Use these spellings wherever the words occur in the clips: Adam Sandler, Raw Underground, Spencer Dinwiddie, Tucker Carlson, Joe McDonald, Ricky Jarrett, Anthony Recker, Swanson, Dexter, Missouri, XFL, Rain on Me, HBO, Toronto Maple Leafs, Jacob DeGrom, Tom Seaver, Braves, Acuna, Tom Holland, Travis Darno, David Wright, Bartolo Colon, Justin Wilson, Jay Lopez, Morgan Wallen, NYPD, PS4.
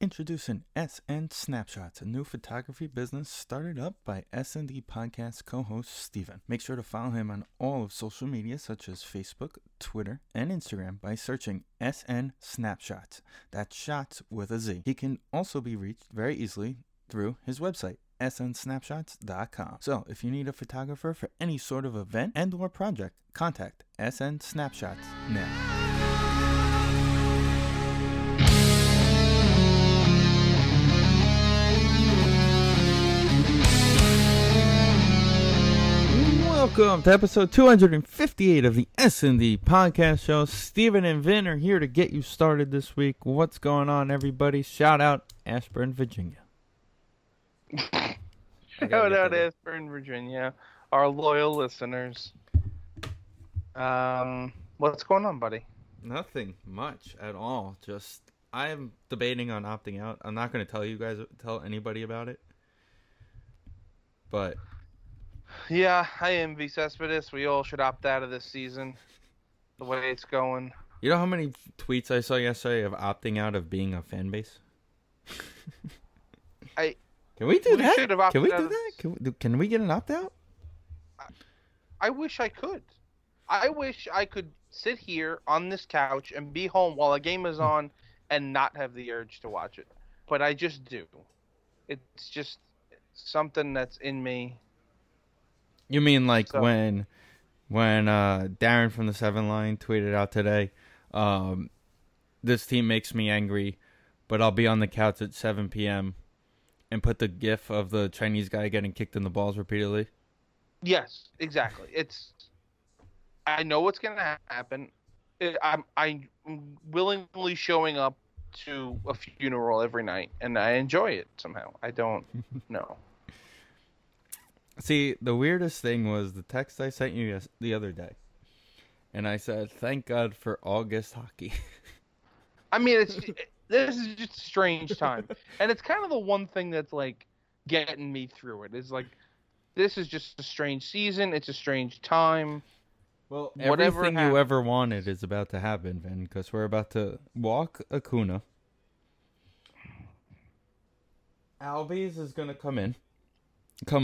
Introducing SN Snapshots, a new photography business started up by SND podcast co-host Steven. Make sure to follow him on all of social media such as Facebook, Twitter, and Instagram by searching SN Snapshots. That's shots with a Z. He can also be reached very easily through his website, snsnapshots.com. So if you need a photographer for any sort of event and or project, contact SN Snapshots now. Welcome to episode 258 of the S&D podcast show. Steven and Vin are here to get you started this week. What's going on, everybody? Shout out Ashburn, Virginia. Shout out Ashburn, Virginia, our loyal listeners. What's going on, buddy? Nothing much at all. Just I'm debating on opting out. I'm not going to tell anybody about it, but. Yeah, I envy Céspedes. We all should opt out of this season, the way it's going. You know how many tweets I saw yesterday of opting out of being a fan base? Can we get an opt out? I wish I could. I wish I could sit here on this couch and be home while a game is on and not have the urge to watch it. But I just do. It's just something that's in me. You mean like so, when Darren from the 7 Line tweeted out today, this team makes me angry, but I'll be on the couch at 7 p.m. and put the gif of the Chinese guy getting kicked in the balls repeatedly? Yes, exactly. I know what's going to happen. I'm willingly showing up to a funeral every night, and I enjoy it somehow. I don't know. See, the weirdest thing was the text I sent you the other day. And I said, thank God for August hockey. I mean, this is just a strange time. And it's kind of the one thing that's, like, getting me through it. It's like, this is just a strange season. It's a strange time. Well, everything you ever wanted is about to happen, Vin, because we're about to walk Acuna. Albies is going to come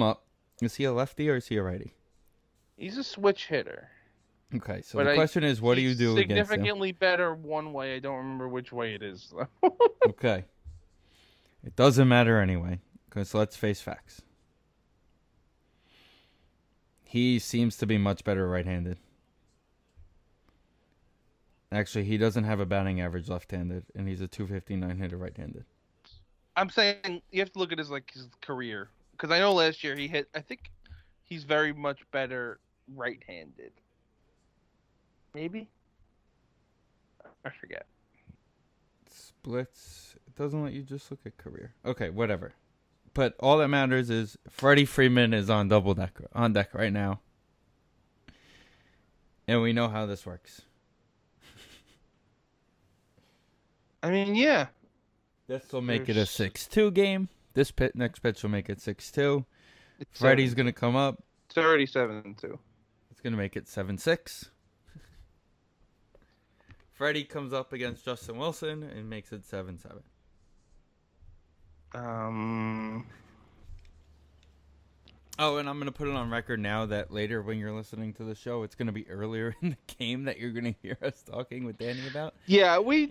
up. Is he a lefty or is he a righty? He's a switch hitter. Okay, so the question is, what do you do against him? Significantly better one way. I don't remember which way it is, though. Okay. It doesn't matter anyway, because let's face facts. He seems to be much better right-handed. Actually, he doesn't have a batting average left-handed, and he's a .259 hitter right-handed. I'm saying you have to look at his career. Because I know last year I think he's very much better right-handed. Maybe? I forget. Splits. It doesn't let you just look at career. Okay, whatever. But all that matters is Freddie Freeman is on deck right now. And we know how this works. I mean, yeah. This will make it a 6-2 game. This next pitch will make it 6-2. Freddie's going to come up. It's already 7-2. It's going to make it 7-6. Freddie comes up against Justin Wilson and makes it 7-7. Oh, and I'm going to put it on record now that later when you're listening to the show, it's going to be earlier in the game that you're going to hear us talking with Danny about. Yeah, we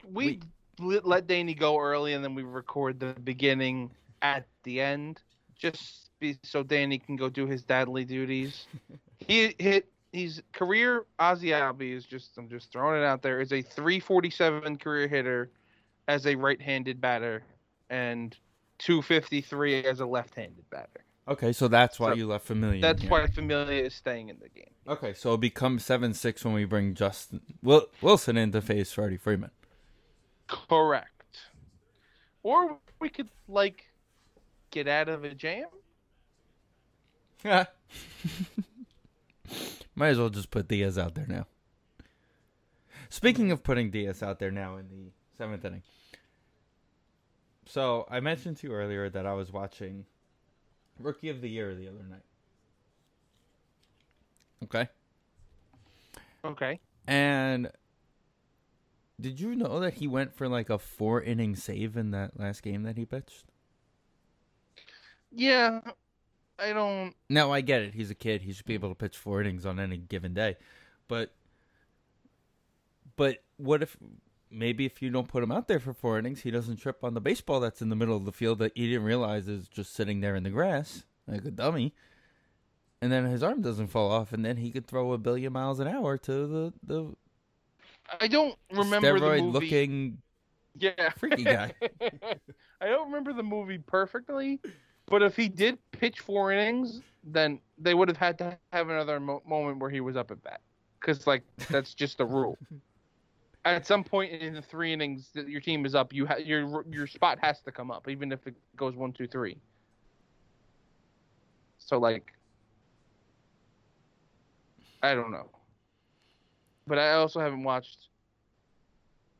let Danny go early, and then we record the beginning at the end, just so Danny can go do his dadly duties. His career, Ozzy Albies is just, I'm just throwing it out there, is a .347 career hitter as a right-handed batter and .253 as a left-handed batter. Okay, so that's why you left Familia. That's why Familia is staying in the game. Okay, so it becomes 7-6 when we bring Justin Wilson in to face Freddie Freeman. Correct. Or we could, like, get out of a jam. Might as well just put Diaz out there now. Speaking of putting Diaz out there now in the seventh inning. So, I mentioned to you earlier that I was watching Rookie of the Year the other night. Okay. And did you know that he went for like a 4-inning save in that last game that he pitched? Yeah, I don't... Now, I get it. He's a kid. He should be able to pitch 4 innings on any given day. But what if... Maybe if you don't put him out there for 4 innings, he doesn't trip on the baseball that's in the middle of the field that he didn't realize is just sitting there in the grass like a dummy. And then his arm doesn't fall off, and then he could throw a billion miles an hour to the I don't remember the movie. Steroid-looking freaky guy. I don't remember the movie perfectly, but if he did pitch 4 innings, then they would have had to have another moment where he was up at bat. Because, like, that's just the rule. At some point in the 3 innings that your team is up, your spot has to come up, even if it goes 1, 2, 3. So, like, I don't know. But I also haven't watched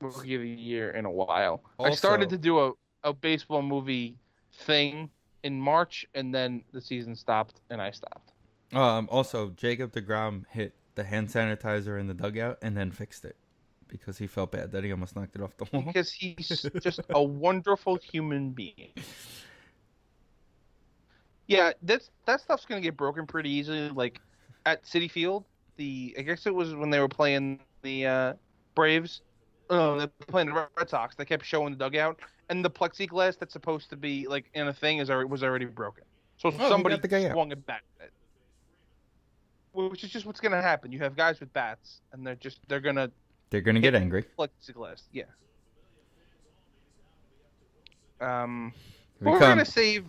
Rookie of the Year in a while. Also, I started to do a baseball movie thing in March, and then the season stopped, and I stopped. Also, Jacob DeGrom hit the hand sanitizer in the dugout and then fixed it. Because he felt bad that he almost knocked it off the wall. Because he's just a wonderful human being. Yeah, that stuff's going to get broken pretty easily. Like, at Citi Field, I guess it was when they were playing the Braves. They were playing the Red Sox. They kept showing the dugout. And the plexiglass that's supposed to be, like, in a thing was already broken. So somebody swung it back at it. Which is just what's going to happen. You have guys with bats, and they're going to... They're going to get angry. Plexiglass, yeah. We're going to save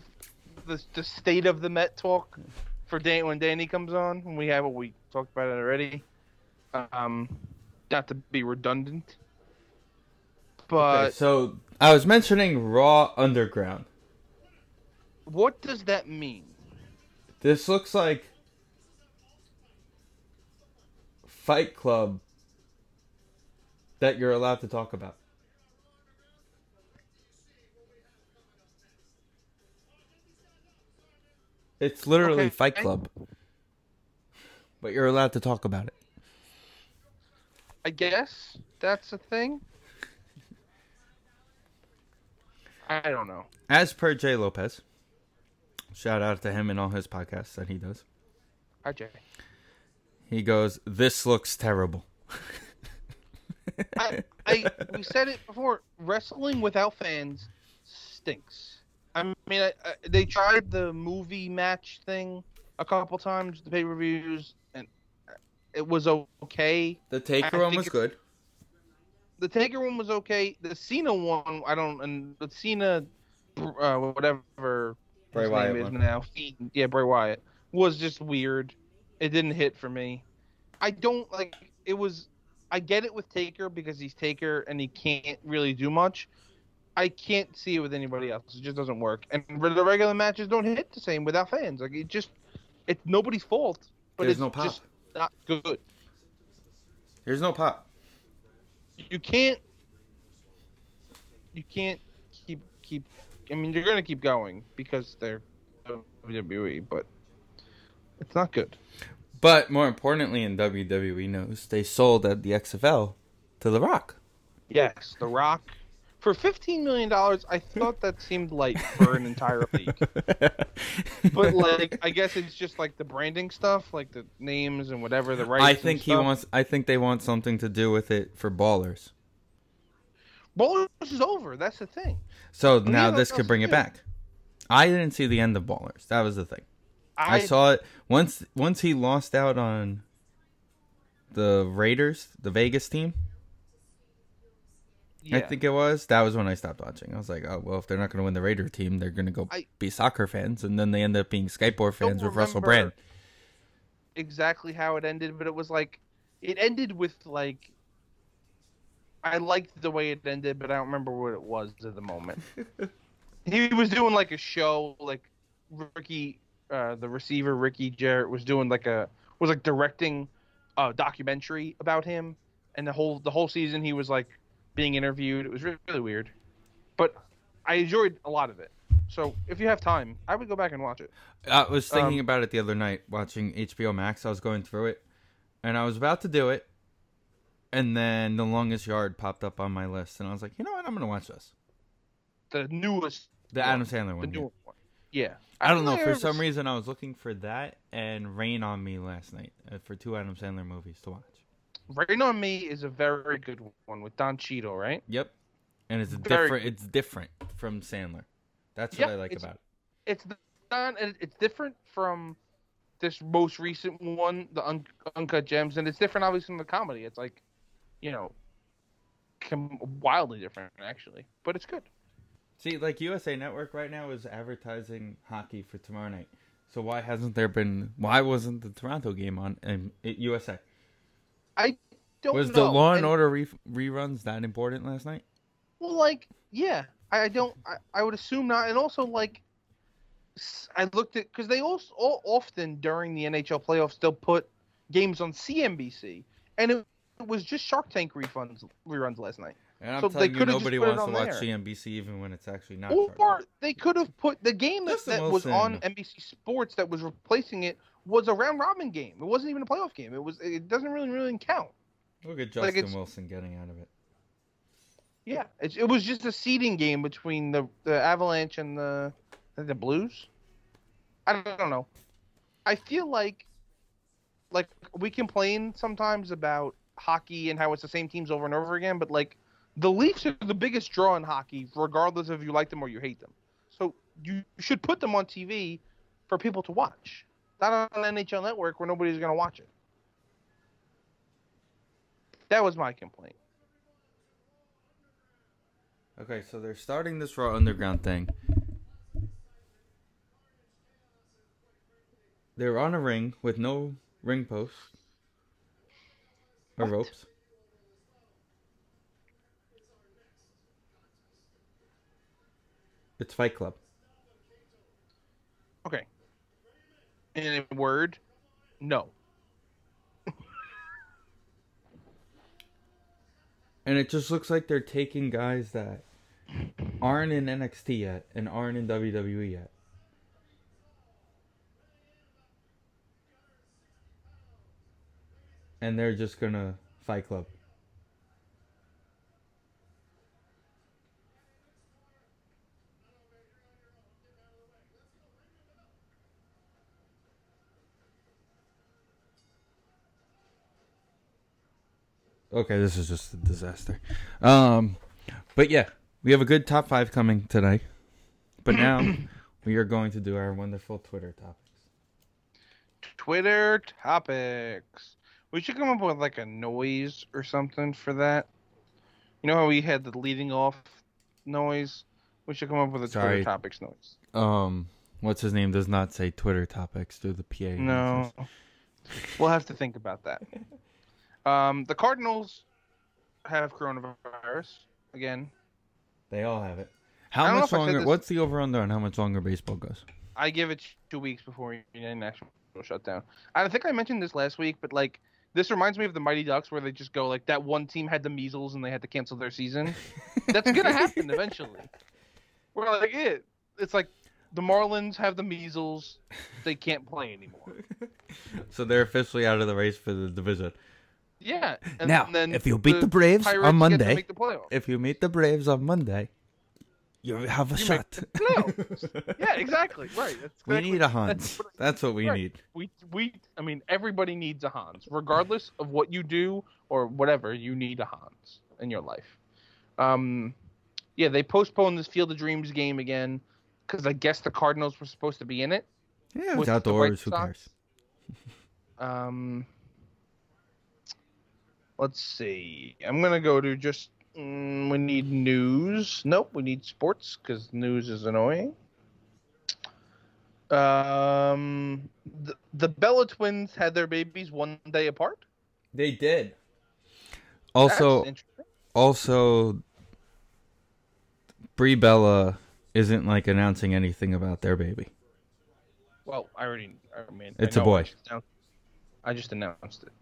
the state of the Met talk for when Danny comes on. When we have what we talked about it already. Not to be redundant. But okay, so I was mentioning Raw Underground. What does that mean? This looks like Fight Club. That you're allowed to talk about. It's literally Fight Club. But you're allowed to talk about it. I guess that's a thing. I don't know. As per Jay Lopez. Shout out to him and all his podcasts that he does. Hi, Jay. He goes, "This looks terrible." We said it before. Wrestling without fans stinks. I mean, they tried the movie match thing a couple times, the pay-per-views, and it was okay. The Taker one was good. The Taker one was okay. The Cena one, the Cena, whatever Bray his Wyatt name is one. Now. Bray Wyatt was just weird. It didn't hit for me. I don't like. It was. I get it with Taker because he's Taker and he can't really do much. I can't see it with anybody else. It just doesn't work. And the regular matches don't hit the same without fans. Like, it's nobody's fault. But there's no pop. Just not good. There's no pop. You can't keep. I mean, you're gonna keep going because they're WWE, but it's not good. But more importantly, in WWE news, they sold at the XFL to The Rock. Yes, The Rock. For $15 million, I thought that seemed light for an entire league. But, like, I guess it's just, like, the branding stuff, like the names and whatever, the rights I think they want something to do with it for Ballers. Ballers is over. That's the thing. So now this could bring it back. I didn't see the end of Ballers. That was the thing. I saw it once he lost out on the Raiders, the Vegas team. Yeah. I think it was. That was when I stopped watching. I was like, oh, well, if they're not going to win the Raider team, they're going to go be soccer fans. And then they end up being skateboard fans with Russell Brand. Exactly how it ended. But it was like, it ended with like I liked the way it ended, but I don't remember what it was at the moment. He was doing like a show, like Ricky, the receiver Ricky Jarrett was doing like a directing a documentary about him, and the whole season he was like being interviewed. It was really, really weird, but I enjoyed a lot of it. So if you have time, I would go back and watch it. I was thinking about it the other night watching HBO Max. I was going through it, and I was about to do it, and then The Longest Yard popped up on my list, and I was like, you know what? I'm going to watch this. The newest. The Adam Sandler one. The newest one. Yeah. I don't know. For some reason, I was looking for that and Rain on Me last night for two Adam Sandler movies to watch. Rain on Me is a very good one with Don Cheadle, right? Yep. And it's different. It's different from Sandler. That's what I like about it. It's different from this most recent one, the Uncut Gems, and it's different, obviously, from the comedy. It's like, you know, wildly different, actually. But it's good. See, like USA Network right now is advertising hockey for tomorrow night. So why wasn't the Toronto game on at USA? I don't know. Was the Law and Order reruns that important last night? Well, like, yeah. I would assume not. And also, like, I looked at, because they also often during the NHL playoffs, they'll put games on CNBC. And it was just Shark Tank reruns last night. And I'm telling you, nobody wants to watch CNBC even when it's actually not. Or they could have put the game that was on NBC Sports that was replacing it was a round-robin game. It wasn't even a playoff game. It doesn't really count. Look at Justin Wilson getting out of it. Yeah, it was just a seeding game between the Avalanche and the Blues. I don't know. I feel like we complain sometimes about hockey and how it's the same teams over and over again, but like the Leafs are the biggest draw in hockey, regardless of if you like them or you hate them. So you should put them on TV for people to watch, not on NHL Network where nobody's going to watch it. That was my complaint. Okay, so they're starting this Raw Underground thing. They're on a ring with no ring posts or ropes. It's Fight Club. Okay. In a word, no. And it just looks like they're taking guys that aren't in NXT yet and aren't in WWE yet. And they're just going to Fight Club. Okay, this is just a disaster. But yeah, we have a good top five coming today. But now we are going to do our wonderful Twitter topics. Twitter topics. We should come up with like a noise or something for that. You know how we had the leading off noise? We should come up with a Twitter topics noise. What's his name does not say Twitter topics through the PA. No. We'll have to think about that. The Cardinals have coronavirus again. They all have it. How much longer? What's the over-under on how much longer baseball goes? I give it 2 weeks before the national shutdown. I think I mentioned this last week, but like this reminds me of the Mighty Ducks, where they just go like that one team had the measles and they had to cancel their season. That's gonna happen eventually. We're like It's like the Marlins have the measles; they can't play anymore. So they're officially out of the race for the division. Yeah. And now, then if you beat the Braves on Monday, if you meet the Braves on Monday, you have a shot. Yeah, exactly. Right. That's exactly. We need a Hans. That's what we need. I mean, everybody needs a Hans, regardless of what you do or whatever. You need a Hans in your life. Yeah, they postponed this Field of Dreams game again because I guess the Cardinals were supposed to be in it. Yeah, it was outdoors. Who cares? Let's see. I'm going to go to just we need news. Nope, we need sports because news is annoying. The Bella twins had their babies 1 day apart. They did. Also, Also, Brie Bella isn't like announcing anything about their baby. Well, I mean, it's a boy. I just announced it.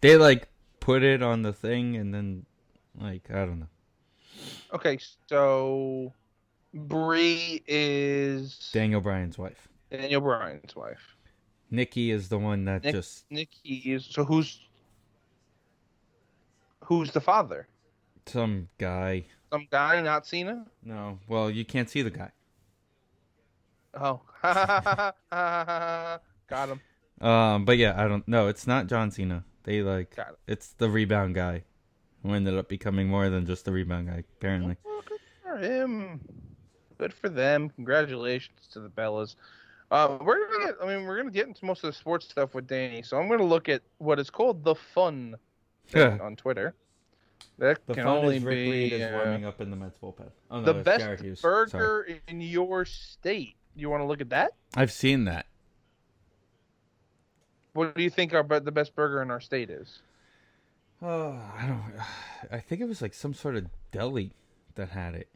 They like put it on the thing and then like, I don't know. Okay, so Brie is Daniel Bryan's wife. Nikki is the one that so who's the father? Some guy. Some guy, not Cena? No. Well, you can't see the guy. Oh. Got him. But yeah, I don't know. It's not John Cena. They like, it's the rebound guy who ended up becoming more than just the rebound guy, apparently. Well, good for him. Good for them. Congratulations to the Bellas. We're gonna get into most of the sports stuff with Danny, so I'm gonna look at what is called the fun thing on Twitter. That the can fun only is Rick Reed is warming up in the Mets bullpen. Oh, no, the best burger in your state. You want to look at that? I've seen that. What do you think the best burger in our state is? Oh, I don't. I think it was like some sort of deli that had it.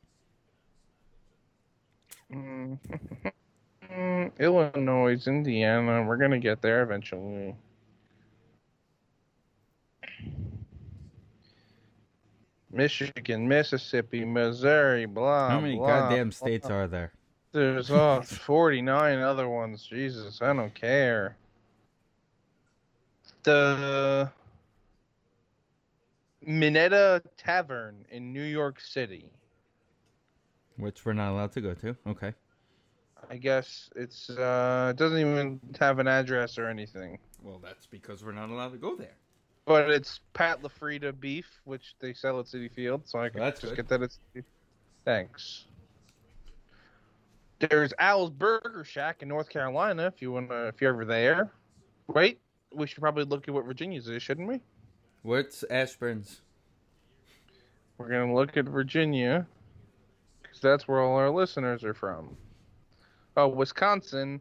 Illinois, Indiana. We're gonna get there eventually. Michigan, Mississippi, Missouri, blah, how many goddamn states are there? There's 49 other ones. Jesus, I don't care. The Minetta Tavern in New York City. Which we're not allowed to go to. Okay. I guess it's it doesn't even have an address or anything. Well, that's because we're not allowed to go there. But it's Pat LaFrida beef, which they sell at Citi Field, so I can get that at Citi. Thanks. There's Al's Burger Shack in North Carolina, if you're ever there. Wait, we should probably look at what Virginia's is, shouldn't we? What's Ashburn's? We're gonna look at Virginia, because that's where all our listeners are from. Oh, Wisconsin.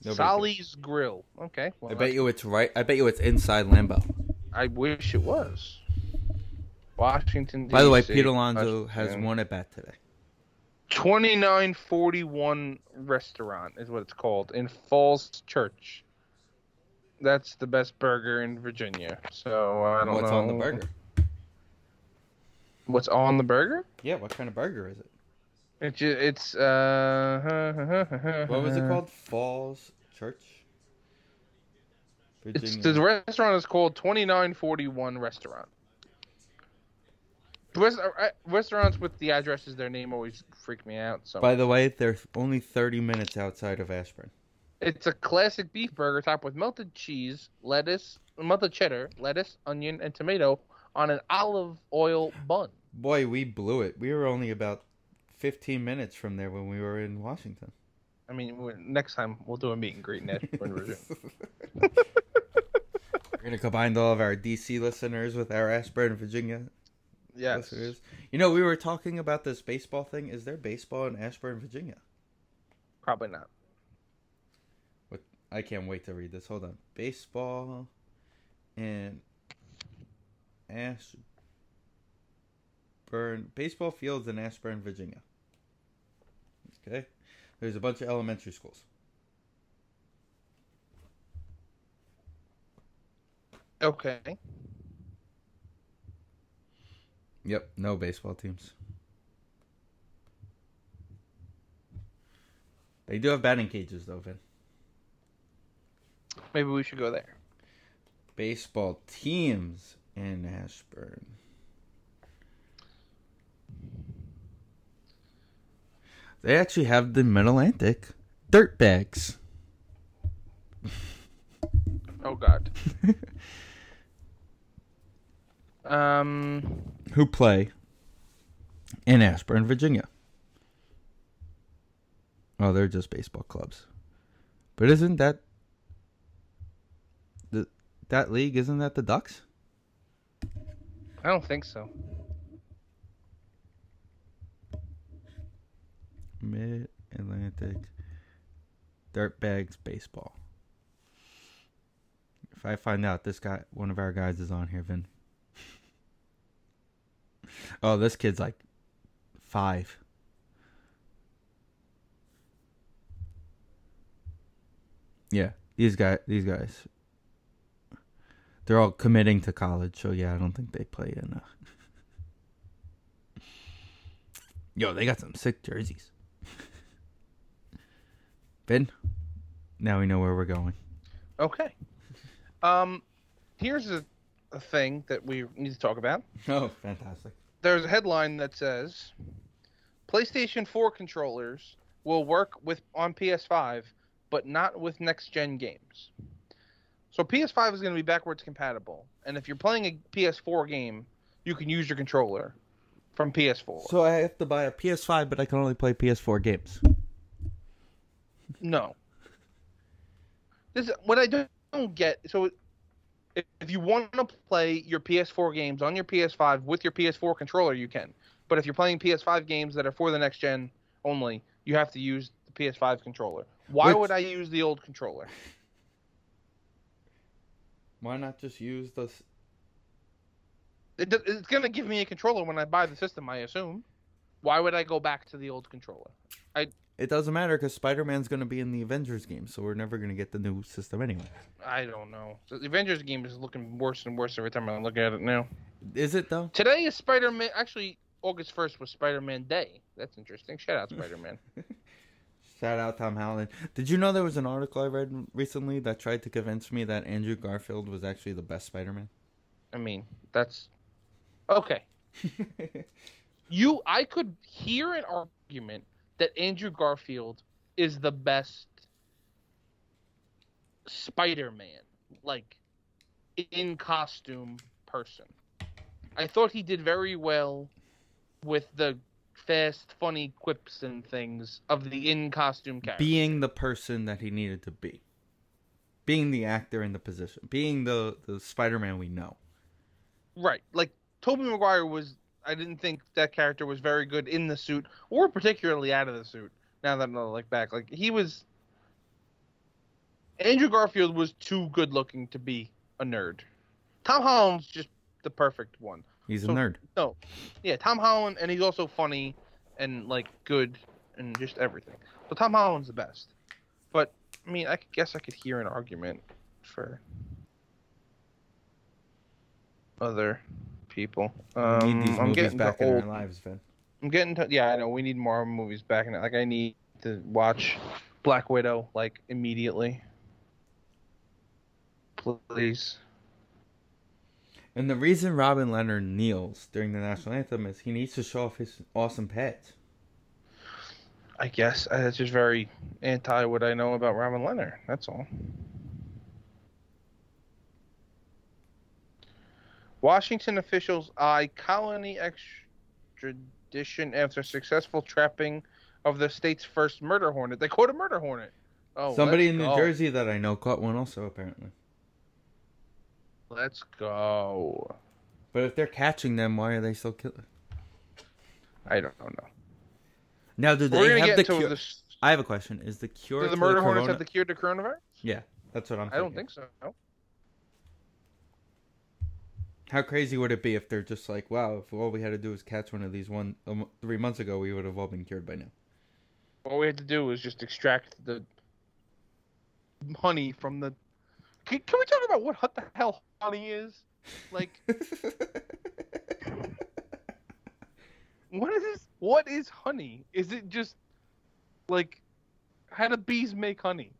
Solly's Grill. Okay. Well, I bet you it's inside Lambeau. I wish it was. Washington, D.C. By the way, Pete Alonso has won at bat today. 2941 Restaurant is what it's called in Falls Church. That's the best burger in Virginia. So I don't know. What's on the burger? What's on the burger? Yeah, what kind of burger is it? It's what was it called? Falls Church? Virginia. The restaurant is called 2941 Restaurant. Restaurants with the addresses, their name always freak me out. So. By the way, they're only 30 minutes outside of Ashburn. It's a classic beef burger topped with melted cheddar, lettuce, onion, and tomato on an olive oil bun. Boy, we blew it. We were only about 15 minutes from there when we were in Washington. I mean, next time we'll do a meet and greet in Ashburn, Virginia. We're going to combine all of our D.C. listeners with our Ashburn, Virginia listeners. You know, we were talking about this baseball thing. Is there baseball in Ashburn, Virginia? Probably not. What? I can't wait to read this. Hold on. Baseball in Ashburn. Baseball fields in Ashburn, Virginia. Okay. There's a bunch of elementary schools. Okay. Yep, no baseball teams. They do have batting cages, though, Vin. Maybe we should go there. Baseball teams in Ashburn. They actually have the Mid-Atlantic Dirtbags. Oh, God. Who play in Ashburn, Virginia. Oh, they're just baseball clubs. But isn't that that league, isn't that the Ducks? I don't think so. Mid-Atlantic Dirtbags Baseball. If I find out one of our guys is on here, Vin, Oh, this kid's like 5. Yeah, these guys, they're all committing to college. So yeah, I don't think they play enough. Yo, they got some sick jerseys. Ben, now we know where we're going. Okay. Here's a thing that we need to talk about. Oh, fantastic. There's a headline that says, PlayStation 4 controllers will work on PS5, but not with next-gen games. So PS5 is going to be backwards compatible, and if you're playing a PS4 game, you can use your controller from PS4. So I have to buy a PS5, but I can only play PS4 games. No. This is what I don't get. So if you want to play your PS4 games on your PS5 with your PS4 controller, you can. But if you're playing PS5 games that are for the next gen only, you have to use the PS5 controller. Why would I use the old controller? Why not just use this? It's going to give me a controller when I buy the system, I assume. Why would I go back to the old controller? It doesn't matter because Spider-Man's going to be in the Avengers game, so we're never going to get the new system anyway. I don't know. The Avengers game is looking worse and worse every time I look at it now. Is it, though? Today is Spider-Man. Actually, August 1st was Spider-Man Day. That's interesting. Shout out, Spider-Man. Shout out, Tom Holland. Did you know there was an article I read recently that tried to convince me that Andrew Garfield was actually the best Spider-Man? I mean, that's... Okay. I could hear an argument that Andrew Garfield is the best Spider-Man, like, in costume person. I thought he did very well with the fast, funny quips and things of the in-costume character. Being the person that he needed to be. Being the actor in the position. Being the Spider-Man we know. Right. Like, Tobey Maguire was... I didn't think that character was very good in the suit, or particularly out of the suit. Now that I look back, like he was, Andrew Garfield was too good looking to be a nerd. Tom Holland's just the perfect one. He's a nerd. No, yeah, Tom Holland, and he's also funny and like good and just everything. So Tom Holland's the best. But I mean, I guess I could hear an argument for other people. We need these movies back in our lives, Finn. Yeah, I know. We need more movies back in it. Like, I need to watch Black Widow, like, immediately. Please. And the reason Robin Leonard kneels during the National Anthem is he needs to show off his awesome pets. I guess. That's just very anti what I know about Robin Leonard. That's all. Washington officials eye colony extradition after successful trapping of the state's first murder hornet. They caught a murder hornet. Oh, somebody in New Jersey that I know caught one also, apparently. Let's go. But if they're catching them, why are they still killing? I don't know. Now, do they have the cure? I have a question. Is the cure? Do the murder hornets have the cure to coronavirus? Yeah, that's what I'm thinking. I don't think so. No. How crazy would it be if they're just like, wow, if all we had to do was catch one of these 3 months ago, we would have all been cured by now. All we had to do was just extract the honey from the... Can we talk about what the hell honey is? Like... What is this? What is honey? Is it just, like, how do bees make honey?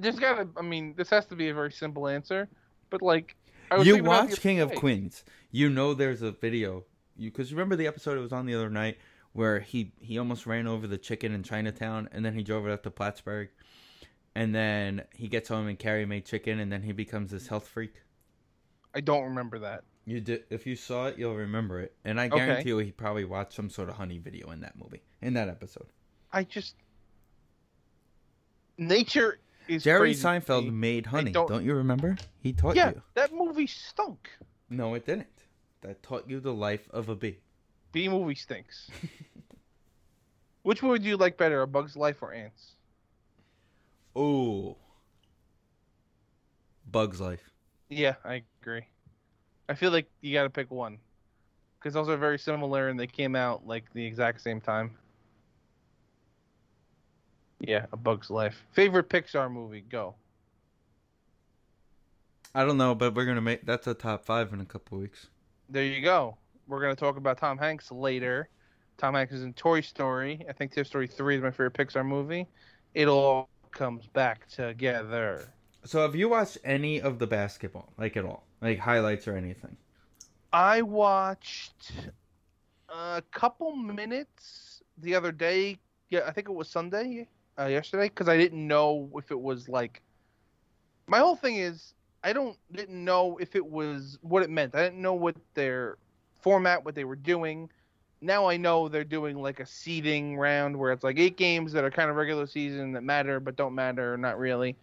This has to be a very simple answer, but, like... You watch King of Queens. You know there's a video. Because you remember the episode it was on the other night where he almost ran over the chicken in Chinatown, and then he drove it up to Plattsburgh, and then he gets home and Carrie made chicken, and then he becomes this health freak. I don't remember that. You did. If you saw it, you'll remember it. And I guarantee you he probably watched some sort of honey video in that movie, in that episode. Nature... Jerry Seinfeld made honey. Don't you remember? He taught you. Yeah, that movie stunk. No, it didn't. That taught you the life of a bee. Bee movie stinks. Which one would you like better, A Bug's Life or Ants? Oh. Bug's Life. Yeah, I agree. I feel like you got to pick one. because those are very similar and they came out like the exact same time. Yeah, A Bug's Life. Favorite Pixar movie? Go. I don't know, but we're gonna make that's a top 5 in a couple weeks. There you go. We're gonna talk about Tom Hanks later. Tom Hanks is in Toy Story. I think Toy Story 3 is my favorite Pixar movie. It all comes back together. So have you watched any of the basketball, like at all? Like highlights or anything? I watched a couple minutes the other day. Yeah, I think it was Sunday, yesterday, because I didn't know if it was like... My whole thing is I didn't know if it was what it meant. I didn't know what their format, what they were doing. Now I know they're doing like a seeding round where it's like 8 games that are kind of regular season that matter but don't matter, not really.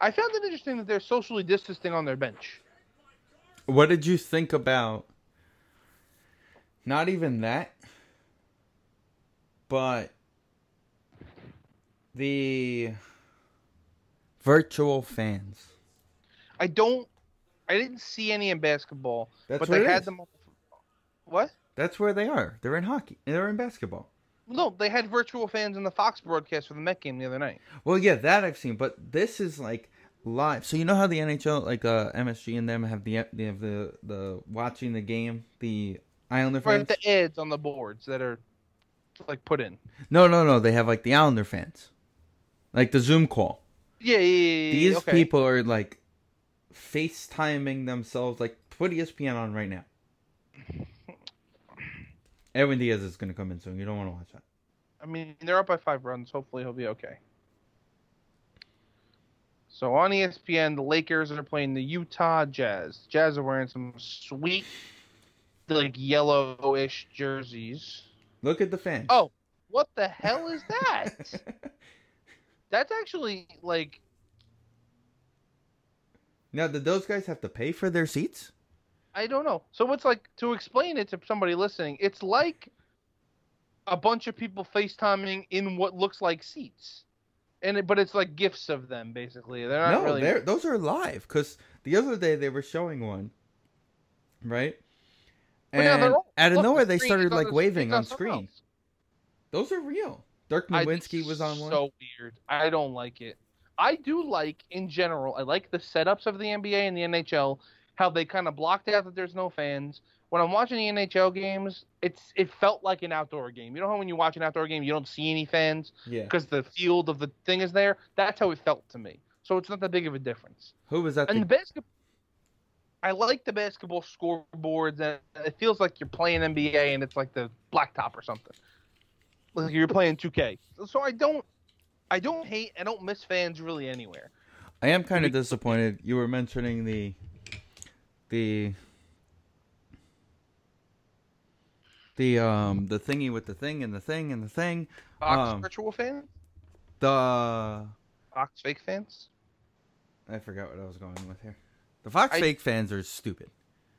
I found it interesting that they're socially distancing on their bench. What did you think about not even that, but the virtual fans? I didn't see any in basketball. That's but they had them. What? That's where they are. They're in hockey. They're in basketball. No, they had virtual fans in the Fox broadcast for the Met game the other night. Well, yeah, that I've seen, but this is like live. So you know how the NHL, like MSG and them have the watching the game, the Islander fans? Right, the ads on the boards that are like put in. No. They have like the Islander fans, like the Zoom call. Yeah. These people are like FaceTiming themselves. Like put ESPN on right now. Edwin Diaz is going to come in soon. You don't want to watch that. I mean, they're up by 5 runs. Hopefully he'll be okay. So on ESPN, the Lakers are playing the Utah Jazz. Jazz are wearing some sweet, like, yellowish jerseys. Look at the fans. Oh, what the hell is that? That's actually, like... Now, did those guys have to pay for their seats? I don't know. So it's like, to explain it to somebody listening, it's like a bunch of people FaceTiming in what looks like seats. But it's like gifts of them, basically. They're not really... No, those are live, because the other day they were showing one, right? And out of nowhere, they started like waving on screen. Those are real. Dirk Nowitzki was on one. So weird. I don't like it. I do like, in general, I like the setups of the NBA and the NHL, how they kind of blocked out that there's no fans. When I'm watching the NHL games, it felt like an outdoor game. You know how when you watch an outdoor game, you don't see any fans because the field of the thing is there? That's how it felt to me. So it's not that big of a difference. Who was that? And I like the basketball scoreboards. And it feels like you're playing NBA and it's like the blacktop or something. Like you're playing 2K. So I don't hate, I don't miss fans really anywhere. I am kind of disappointed. You were mentioning the thingy with the thing and the thing and the thing. Fox virtual fans? The Fox fake fans? I forgot what I was going with here. The Fox fake fans are stupid.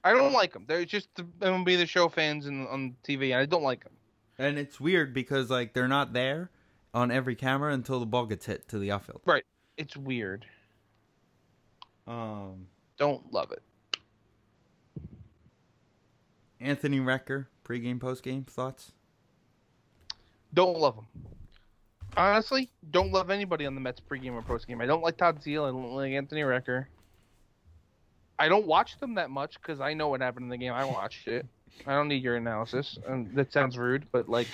I don't like them. They're just MLB The Show fans on TV, and I don't like them. And it's weird because like they're not there on every camera until the ball gets hit to the outfield. Right. It's weird. Don't love it. Anthony Recker, pregame, postgame, thoughts? Don't love him. Honestly, don't love anybody on the Mets pregame or postgame. I don't like Todd Zeile. I don't like Anthony Recker. I don't watch them that much because I know what happened in the game. I watched it. I don't need your analysis. That sounds rude, but like,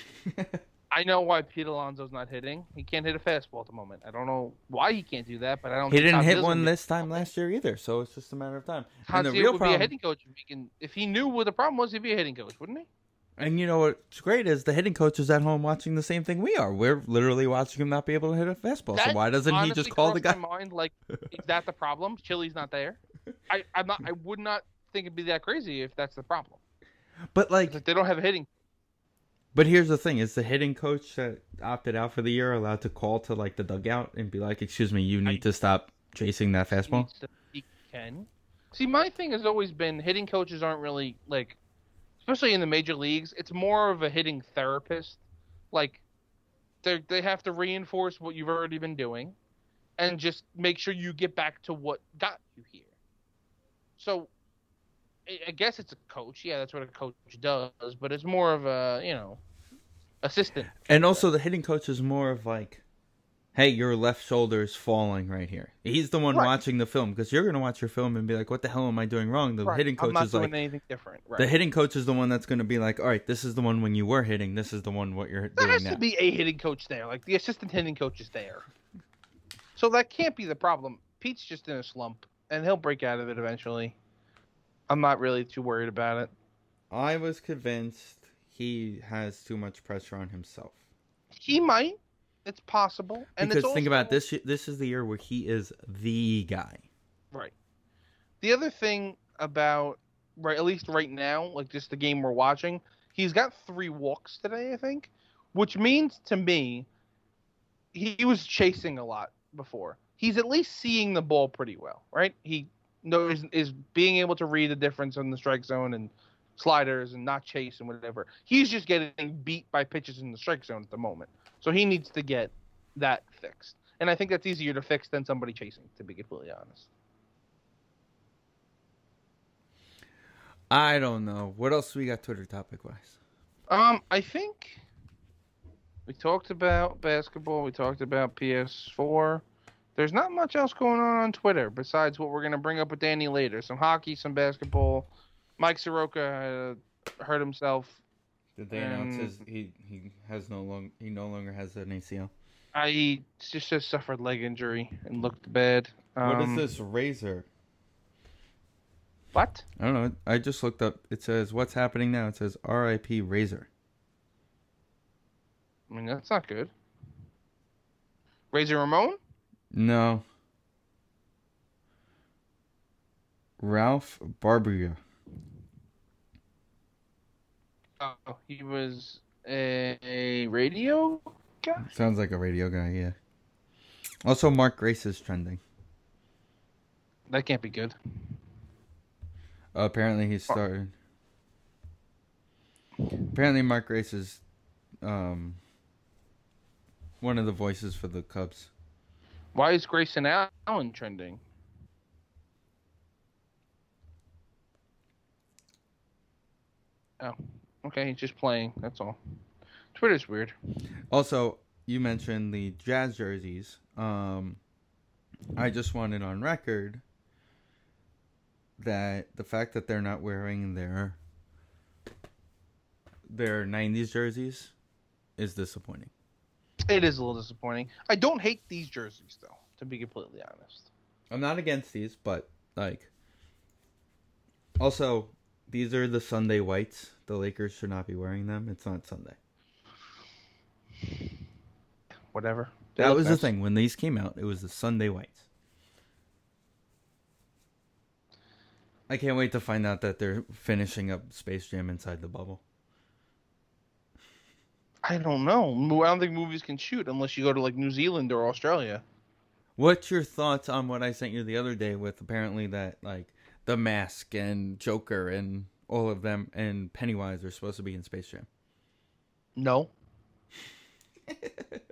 I know why Pete Alonso's not hitting. He can't hit a fastball at the moment. I don't know why he can't do that, but I don't. He didn't hit one this time last year either, so it's just a matter of time. Todd Zeile would be a hitting coach if he knew what the problem was. He'd be a hitting coach, wouldn't he? And you know what's great is the hitting coach is at home watching the same thing we are. We're literally watching him not be able to hit a fastball. That so why doesn't he just call the guy? My mind, like, is that the problem? Chili's not there. I would not think it'd be that crazy if that's the problem. But like they don't have a hitting. But here's the thing, is the hitting coach that opted out for the year allowed to call to like the dugout and be like, excuse me, you need to stop chasing that fastball? He can. See, my thing has always been hitting coaches aren't really like, especially in the major leagues, it's more of a hitting therapist. Like they have to reinforce what you've already been doing and just make sure you get back to what got you here. So I guess it's a coach. Yeah, that's what a coach does, but it's more of a, you know, assistant. And also the hitting coach is more of like, hey, your left shoulder is falling right here. He's the one watching the film, because you're going to watch your film and be like, what the hell am I doing wrong? The hitting coach is like, I'm not doing anything different. Right. The hitting coach is the one that's going to be like, all right, this is the one when you were hitting. This is the one what you're doing now. There has to be a hitting coach there. Like, the assistant hitting coach is there. So that can't be the problem. Pete's just in a slump, and he'll break out of it eventually. I'm not really too worried about it. I was convinced he has too much pressure on himself. He might. It's possible. And because it's also, think about this. This is the year where he is the guy. Right. The other thing about, right, at least right now, like just the game we're watching, he's got 3 walks today, I think, which means to me he was chasing a lot before. He's at least seeing the ball pretty well, right? He knows, is being able to read the difference in the strike zone and sliders and not chase and whatever. He's just getting beat by pitches in the strike zone at the moment. So he needs to get that fixed. And I think that's easier to fix than somebody chasing, to be completely honest. I don't know. What else we got Twitter topic-wise? I think we talked about basketball. We talked about PS4. There's not much else going on Twitter besides what we're going to bring up with Danny later. Some hockey, some basketball. Mike Soroka hurt himself. Did they announce his, he no longer has an ACL? He just has suffered leg injury and looked bad. What is this razor? What? I don't know. I just looked up. It says, what's happening now? It says, R.I.P. Razor. I mean, that's not good. Razor Ramon? No. Ralph Barbier. Oh, he was a radio guy? Sounds like a radio guy, yeah. Also, Mark Grace is trending. That can't be good. Apparently, he started. Apparently, Mark Grace is one of the voices for the Cubs. Why is Grayson Allen trending? Oh. Okay, he's just playing. That's all. Twitter's weird. Also, you mentioned the Jazz jerseys. I just wanted on record that the fact that they're not wearing their 90s jerseys is disappointing. It is a little disappointing. I don't hate these jerseys, though, to be completely honest. I'm not against these, but, like... Also... These are the Sunday whites. The Lakers should not be wearing them. It's not Sunday. Whatever. That was the thing. When these came out, it was the Sunday whites. I can't wait to find out that they're finishing up Space Jam inside the bubble. I don't know. I don't think movies can shoot unless you go to like New Zealand or Australia. What's your thoughts on what I sent you the other day with apparently that like The Mask and Joker and all of them and Pennywise are supposed to be in Space Jam? No.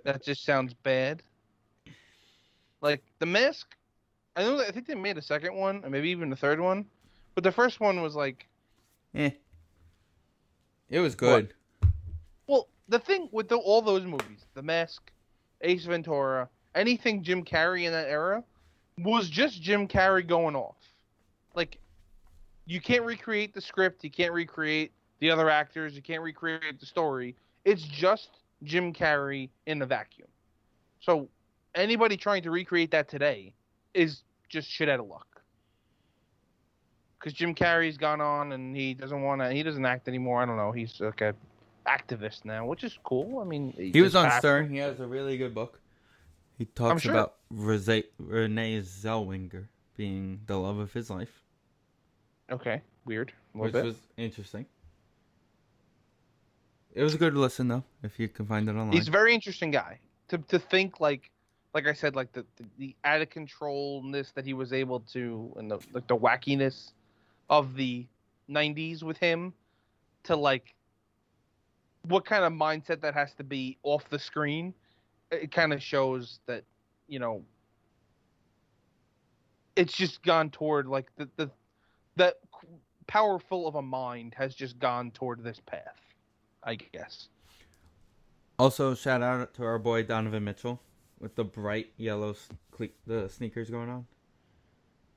That just sounds bad. Like, The Mask, I think they made a second one, or maybe even a third one. But the first one was like... Eh. It was good. What? Well, the thing with all those movies, The Mask, Ace Ventura, anything Jim Carrey in that era, was just Jim Carrey going off. Like, you can't recreate the script. You can't recreate the other actors. You can't recreate the story. It's just Jim Carrey in a vacuum. So anybody trying to recreate that today is just shit out of luck. Because Jim Carrey's gone on and he doesn't act anymore. I don't know. He's like an activist now, which is cool. I mean, he was on Stern. He has a really good book. He talks about Renee Zellweger being the love of his life. Okay, weird. Which was interesting. It was a good listen, though, if you can find it online. He's a very interesting guy. To think, like I said, like the out-of-controlness that he was able to, and the wackiness of the 90s with him, to, like, what kind of mindset that has to be off the screen, it kind of shows that, you know, it's just gone toward like the powerful of a mind has just gone toward this path, I guess. Also, shout out to our boy Donovan Mitchell with the bright yellow the sneakers going on.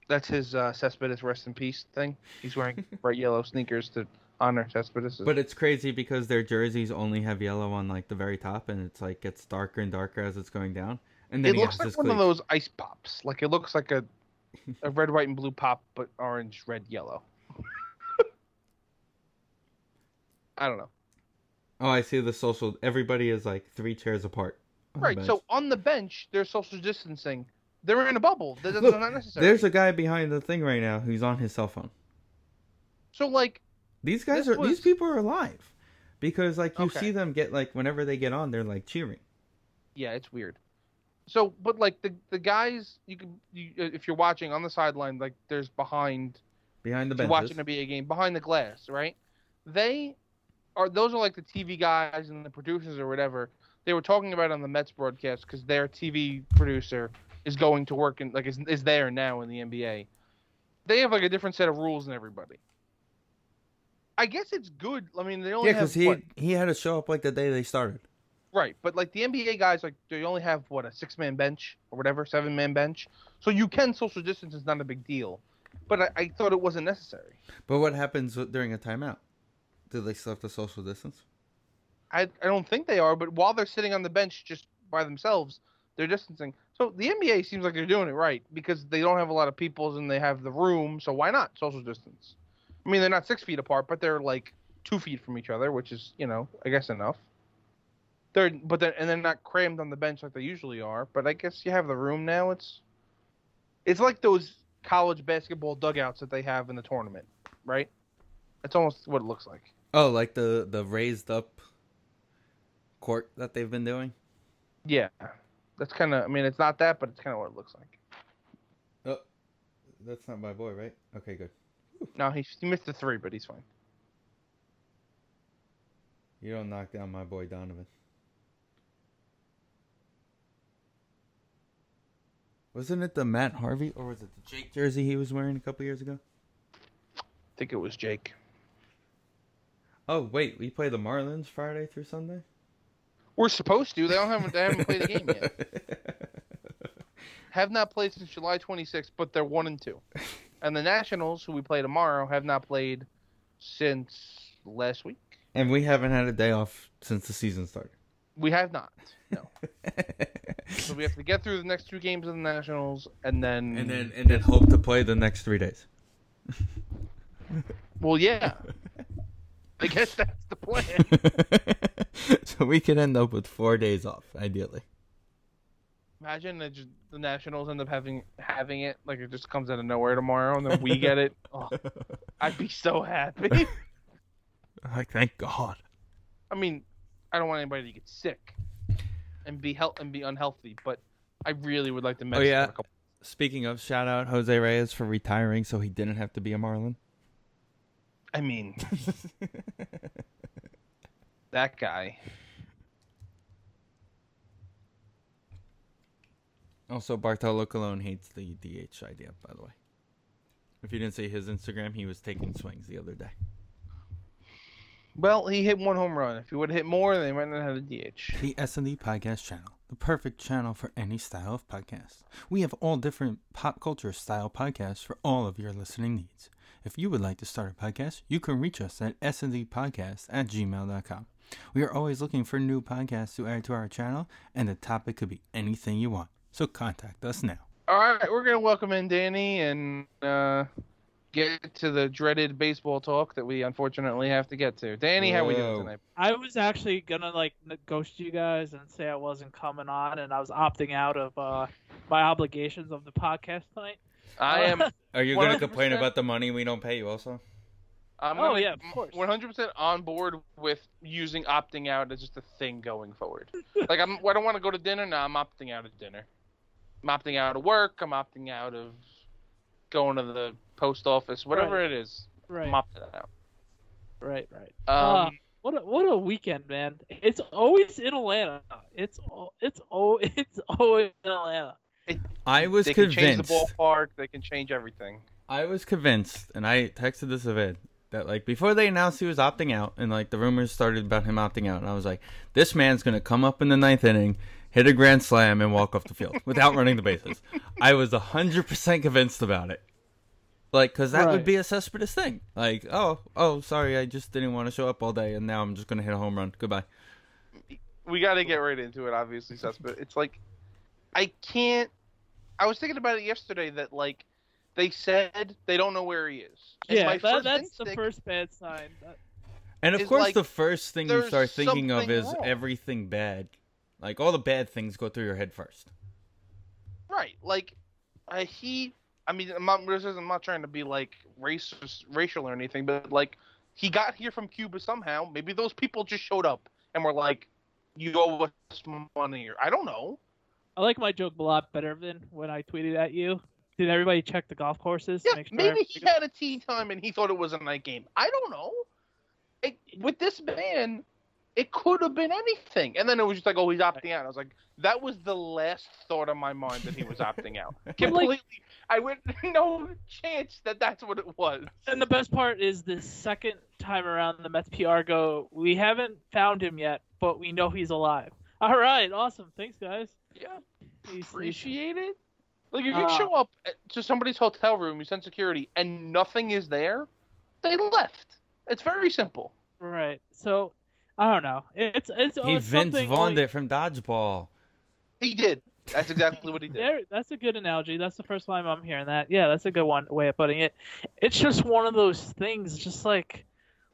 That's his Céspedes Rest in Peace thing. He's wearing bright yellow sneakers to honor Céspedes. But it's crazy because their jerseys only have yellow on like the very top, and it's like gets darker and darker as it's going down. And then it looks like one of those ice pops. Like it looks like a red, white, and blue pop, but orange, red, yellow. I don't know. Oh, I see the social. Everybody is like 3 chairs apart. Right. So on the bench, they're social distancing. They're in a bubble. That's not necessary. There's a guy behind the thing right now who's on his cell phone. So like, these people are alive, because like you see them get like whenever they get on, they're like cheering. Yeah, it's weird. So, but like the guys, if you're watching on the sideline, like there's behind the benches, watching an NBA game behind the glass, right? Those are like the TV guys and the producers or whatever. They were talking about it on the Mets broadcast because their TV producer is going to work and like is there now in the NBA. They have like a different set of rules than everybody. I guess it's good. I mean, they only have he had to show up like the day they started. Right, but like the NBA guys, like they only have a 6-man bench or whatever, 7-man bench. So you can social distance; it's not a big deal. But I thought it wasn't necessary. But what happens during a timeout? Do they still have to social distance? I don't think they are. But while they're sitting on the bench just by themselves, they're distancing. So the NBA seems like they're doing it right because they don't have a lot of people and they have the room. So why not social distance? I mean, they're not 6 feet apart, but they're like 2 feet from each other, which is I guess enough. They're not crammed on the bench like they usually are. But I guess you have the room now. It's like those college basketball dugouts that they have in the tournament, right? That's almost what it looks like. Oh, like the raised up court that they've been doing? Yeah. That's kind of, I mean, it's not that, but it's kind of what it looks like. Oh, that's not my boy, right? Okay, good. No, he missed the three, but he's fine. You don't knock down my boy Donovan. Wasn't it the Matt Harvey, or was it the Jake jersey he was wearing a couple years ago? I think it was Jake. Oh, wait, we play the Marlins Friday through Sunday? We're supposed to. They haven't played a game yet. Have not played since July 26th, but they're 1-2. And the Nationals, who we play tomorrow, have not played since last week. And we haven't had a day off since the season started. We have not. No. So we have to get through the next 2 games of the Nationals, and then hope to play the next 3 days. Well, yeah. I guess that's the plan. So we could end up with 4 days off, ideally. Imagine the Nationals end up having it like it just comes out of nowhere tomorrow, and then we get it. Oh, I'd be so happy. Like, thank God. I mean, I don't want anybody to get sick and be unhealthy, but I really would like to mention. Oh yeah. Speaking of, shout out Jose Reyes for retiring, so he didn't have to be a Marlin. I mean, that guy. Also, Bartolo Colon hates the DH idea. By the way, if you didn't see his Instagram, he was taking swings the other day. Well, he hit 1 home run. If he would have hit more, they might not have a DH. The S&D Podcast Channel, the perfect channel for any style of podcast. We have all different pop culture style podcasts for all of your listening needs. If you would like to start a podcast, you can reach us at sndpodcast@gmail.com. We are always looking for new podcasts to add to our channel, and the topic could be anything you want. So contact us now. All right, we're going to welcome in Danny and... get to the dreaded baseball talk that we unfortunately have to get to. Danny, how are we doing tonight? I was actually gonna ghost you guys and say I wasn't coming on, and I was opting out of my obligations of the podcast tonight. I am. Are you gonna complain about the money we don't pay you? Also, yeah, of course. 100% on board with using opting out as just a thing going forward. Like I don't want to go to dinner now. I'm opting out of dinner. I'm opting out of work. I'm opting out of going to the post office, whatever it is, mop that out. Right. What a weekend, man! It's always in Atlanta. It's always in Atlanta. I was convinced they can change the ballpark. They can change everything. I was convinced, and I texted this to Vid, that like before they announced he was opting out, and like the rumors started about him opting out, and I was like, this man's gonna come up in the ninth inning, hit a grand slam, and walk off the field without running the bases. I was 100% convinced about it. Like, because that would be a Cespedes thing. Like, oh, sorry, I just didn't want to show up all day, and now I'm just going to hit a home run. Goodbye. We got to get right into it, obviously, Cespedes. It's like, I can't... I was thinking about it yesterday that, like, they said they don't know where he is. Yeah, that's the first bad sign. And, of course, like, the first thing you start thinking of is everything bad. Like, all the bad things go through your head first. Right. Like, I'm not trying to be, like, racist, racial or anything, but, like, he got here from Cuba somehow. Maybe those people just showed up and were like, you owe us money. I don't know. I like my joke a lot better than when I tweeted at you. Did everybody check the golf courses? Yeah, maybe he had a tee time and he thought it was a night game. I don't know. With this man, it could have been anything. And then it was just like, oh, he's opting out. I was like, that was the last thought on my mind that he was opting out. Completely. I would no chance that that's what it was. And the best part is the second time around the Mets PR go, we haven't found him yet, but we know he's alive. All right, awesome. Thanks, guys. Yeah. Appreciate it. Like, if you show up to somebody's hotel room, you send security, and nothing is there, they left. It's very simple. Right. So, I don't know. It's Vince Vaughn'd it from Dodgeball. He did. That's exactly what he did. That's a good analogy. That's the first time I'm hearing that. Yeah, that's a good one way of putting it. It's just one of those things, just like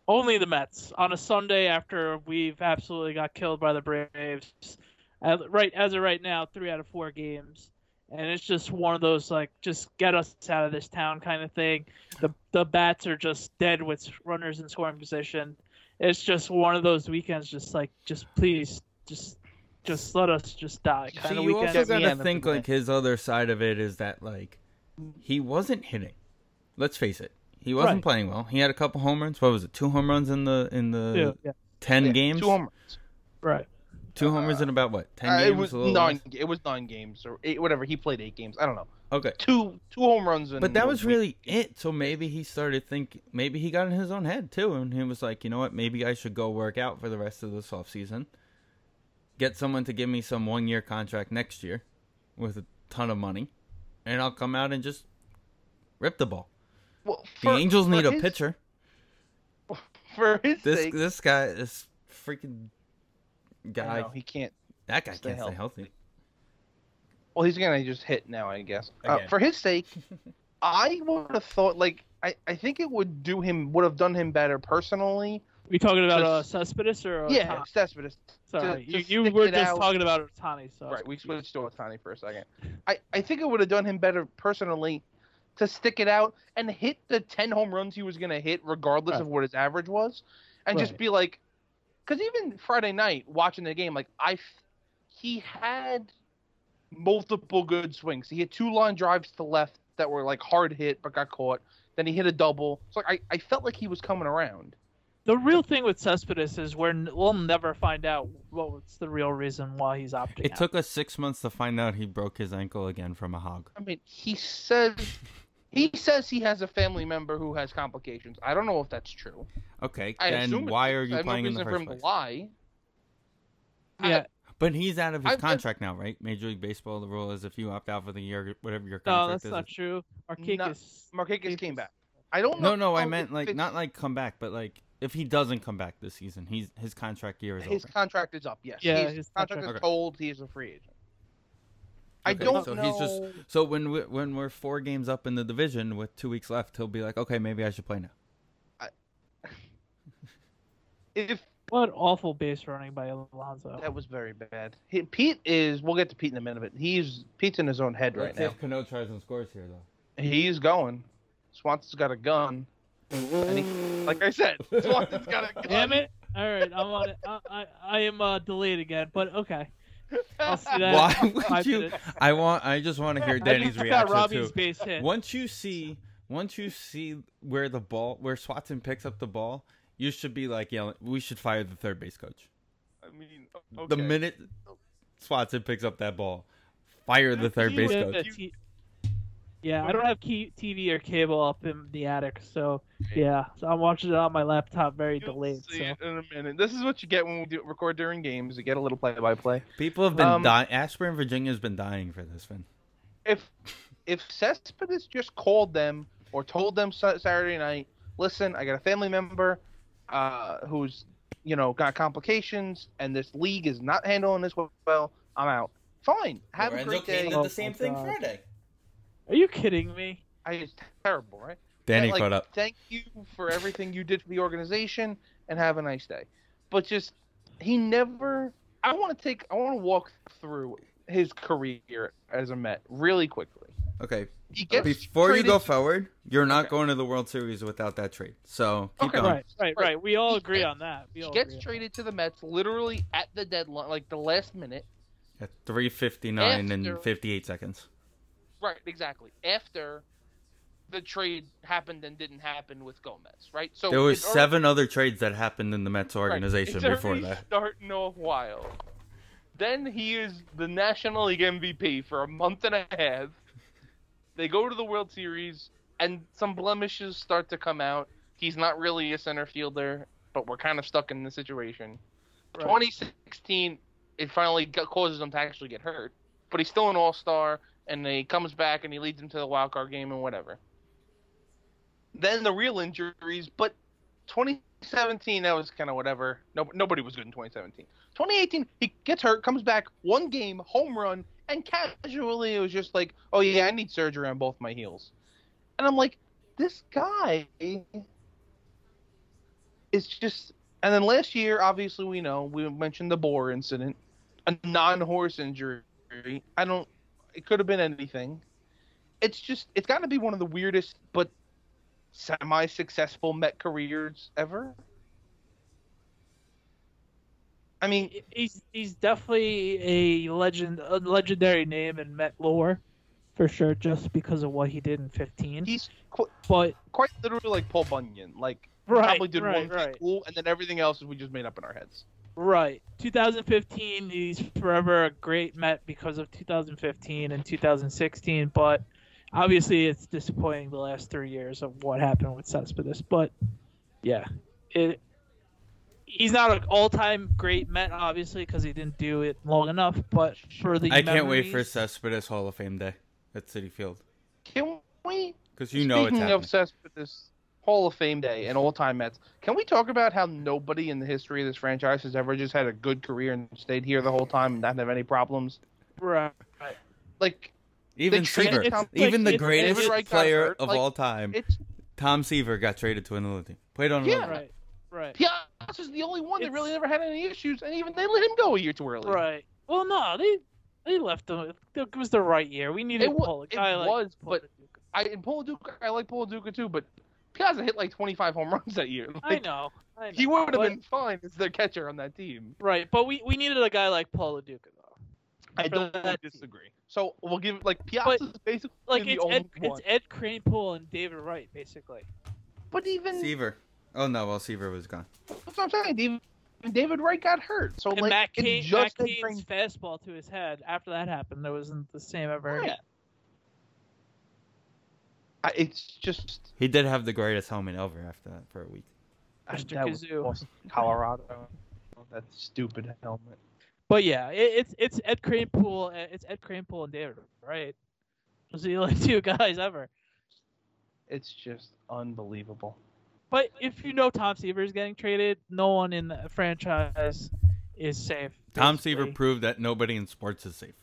only the Mets on a Sunday after we've absolutely got killed by the Braves. Right now, 3 out of 4 games, and it's just one of those like just get us out of this town kind of thing. The bats are just dead with runners in scoring position. It's just one of those weekends, just please, let us just die. So you also got to think, like, his other side of it is that, like, he wasn't hitting. Let's face it. He wasn't playing well. He had a couple home runs. What was it, 2 home runs in the 10 games? 2 home runs. Right. 2 home runs in about, what, 10 games? It was 9 games or 8, whatever. He played 8 games. I don't know. Okay. Two home runs. But that was really it. So maybe he started thinking, maybe he got in his own head, too. And he was like, you know what, maybe I should go work out for the rest of this offseason. Get someone to give me some 1-year contract next year with a ton of money, and I'll come out and just rip the ball. Well, the Angels need a pitcher. For his sake. This freaking guy. No, he can't. That guy can't stay healthy. Well, he's going to just hit now, I guess. For his sake, I would have thought, like, I think it would have done him better personally. Are we talking about Cespedes or Otani? Yeah, Cespedes. Sorry, you were just talking about Otani. So right, we switched to Otani for a second. I think it would have done him better personally to stick it out and hit the 10 home runs he was going to hit regardless of what his average was. And just be like – because even Friday night watching the game, like he had multiple good swings. He had 2 line drives to left that were like hard hit but got caught. Then he hit a double. So like, I felt like he was coming around. The real thing with Cespedes is we'll never find out what's the real reason why he's opting out. It took us 6 months to find out he broke his ankle again from a hog. I mean, he says he has a family member who has complications. I don't know if that's true. Okay, then why are you playing in the first place? I have no reason for him to lie. Yeah. But he's out of his contract now, right? Major League Baseball, the rule is if you opt out for the year, whatever your contract is. No, that's not true. Markakis came back. I don't know. No, I meant like not like come back, but like. If he doesn't come back this season, his contract year is over. His contract is up, yes. Yeah, his contract is told he is a free agent. I don't know. So when we're 4 games up in the division with 2 weeks left, he'll be like, okay, maybe I should play now. What awful base running by Alonso. That was very bad. We'll get to Pete in a minute, but Pete's in his own head right now. Let's see if Cano tries and scores here, though. He's going. Swanson's got a gun. Like I said, Swanson's got a gun. Damn it! All right, I'm on it. I am delayed again, but okay. I'll see that. Why would you? Minutes. I just want to hear Danny's reaction Robbie's base hit. Once you see where Swanson picks up the ball, you should be like yelling. We should fire the third base coach. I mean, okay. The minute Swanson picks up that ball, fire the third base coach. Yeah, I don't have TV or cable up in the attic, so yeah, so I'm watching it on my laptop, very delayed. See it in a minute. This is what you get when we record during games. You get a little play-by-play. People have been dying. Ashburn Virginia has been dying for this one. If Cespedes just called them or told them Saturday night, listen, I got a family member who's got complications, and this league is not handling this well. I'm out. Fine, have a great day. Did the same thing Friday. Are you kidding me? It's terrible, right? Danny caught up. Thank you for everything you did for the organization, and have a nice day. But just, he never. I want to walk through his career as a Met really quickly. Okay. Before you go forward, you're not going to the World Series without that trade. So keep going. Right. We all agree on that. He gets traded to the Mets literally at the deadline, like the last minute. At 3:59 and 58 seconds. Right, exactly. After the trade happened and didn't happen with Gomez, right? So there was seven other trades that happened in the Mets organization before that. Starting off wild. Then he is the National League MVP for a month and a half. They go to the World Series, and some blemishes start to come out. He's not really a center fielder, but we're kind of stuck in this situation. Right. 2016, it finally causes him to actually get hurt, but he's still an all-star. And he comes back and he leads them to the wild card game and whatever. Then the real injuries, but 2017, that was kind of whatever. Nobody was good in 2017. 2018, he gets hurt, comes back, one game, home run, and casually it was just like, oh yeah, I need surgery on both my heels. And I'm like, this guy is just... And then last year, obviously we mentioned the Bohr incident, a non-horse injury. It could have been anything. It's just, it's got to be one of the weirdest but semi-successful Met careers ever. I mean, he's definitely a legendary name in Met lore, for sure, just because of what he did in 15. He's quite literally like Paul Bunyan, probably did one thing cool, and then everything else we just made up in our heads. Right. 2015, he's forever a great Met because of 2015 and 2016, but obviously it's disappointing the last 3 years of what happened with Cespedes. But, yeah, he's not an all-time great Met, obviously, because he didn't do it long enough, but for the I can't wait for Cespedes Hall of Fame Day at Citi Field. Can we? Because speaking of Cespedes... Hall of Fame Day and all-time Mets. Can we talk about how nobody in the history of this franchise has ever just had a good career and stayed here the whole time and not have any problems? Right. Like even Seaver, the greatest player of all time, Tom Seaver, got traded to another team. Played on another. Right. Right. Piazza's the only one that really never had any issues, and even they let him go a year too early. Right. Well, no, they left him. It was the right year. We needed Paul. Paul Duca. I like Paul Duca too, but. Piazza hit like 25 home runs that year. I know. He would have been fine as their catcher on that team. Right, but we needed a guy like Paulo Duca, though. I don't disagree. Team. So we'll give Piazza's basically the only one. It's Ed Kranepool and David Wright, basically. But even Seaver. Oh no, well Seaver was gone. That's what I'm saying. David Wright got hurt. So Matt Cain's fastball to his head. After that happened, there wasn't the same ever. Right. It's just... He did have the greatest helmet ever after that for a week. That was awesome. Colorado. That stupid helmet. But yeah, it's Ed Kranepool. It's Ed Kranepool and David Wright. Those are the only two guys ever. It's just unbelievable. But if Tom Seaver is getting traded, no one in the franchise is safe. Basically. Tom Seaver proved that nobody in sports is safe.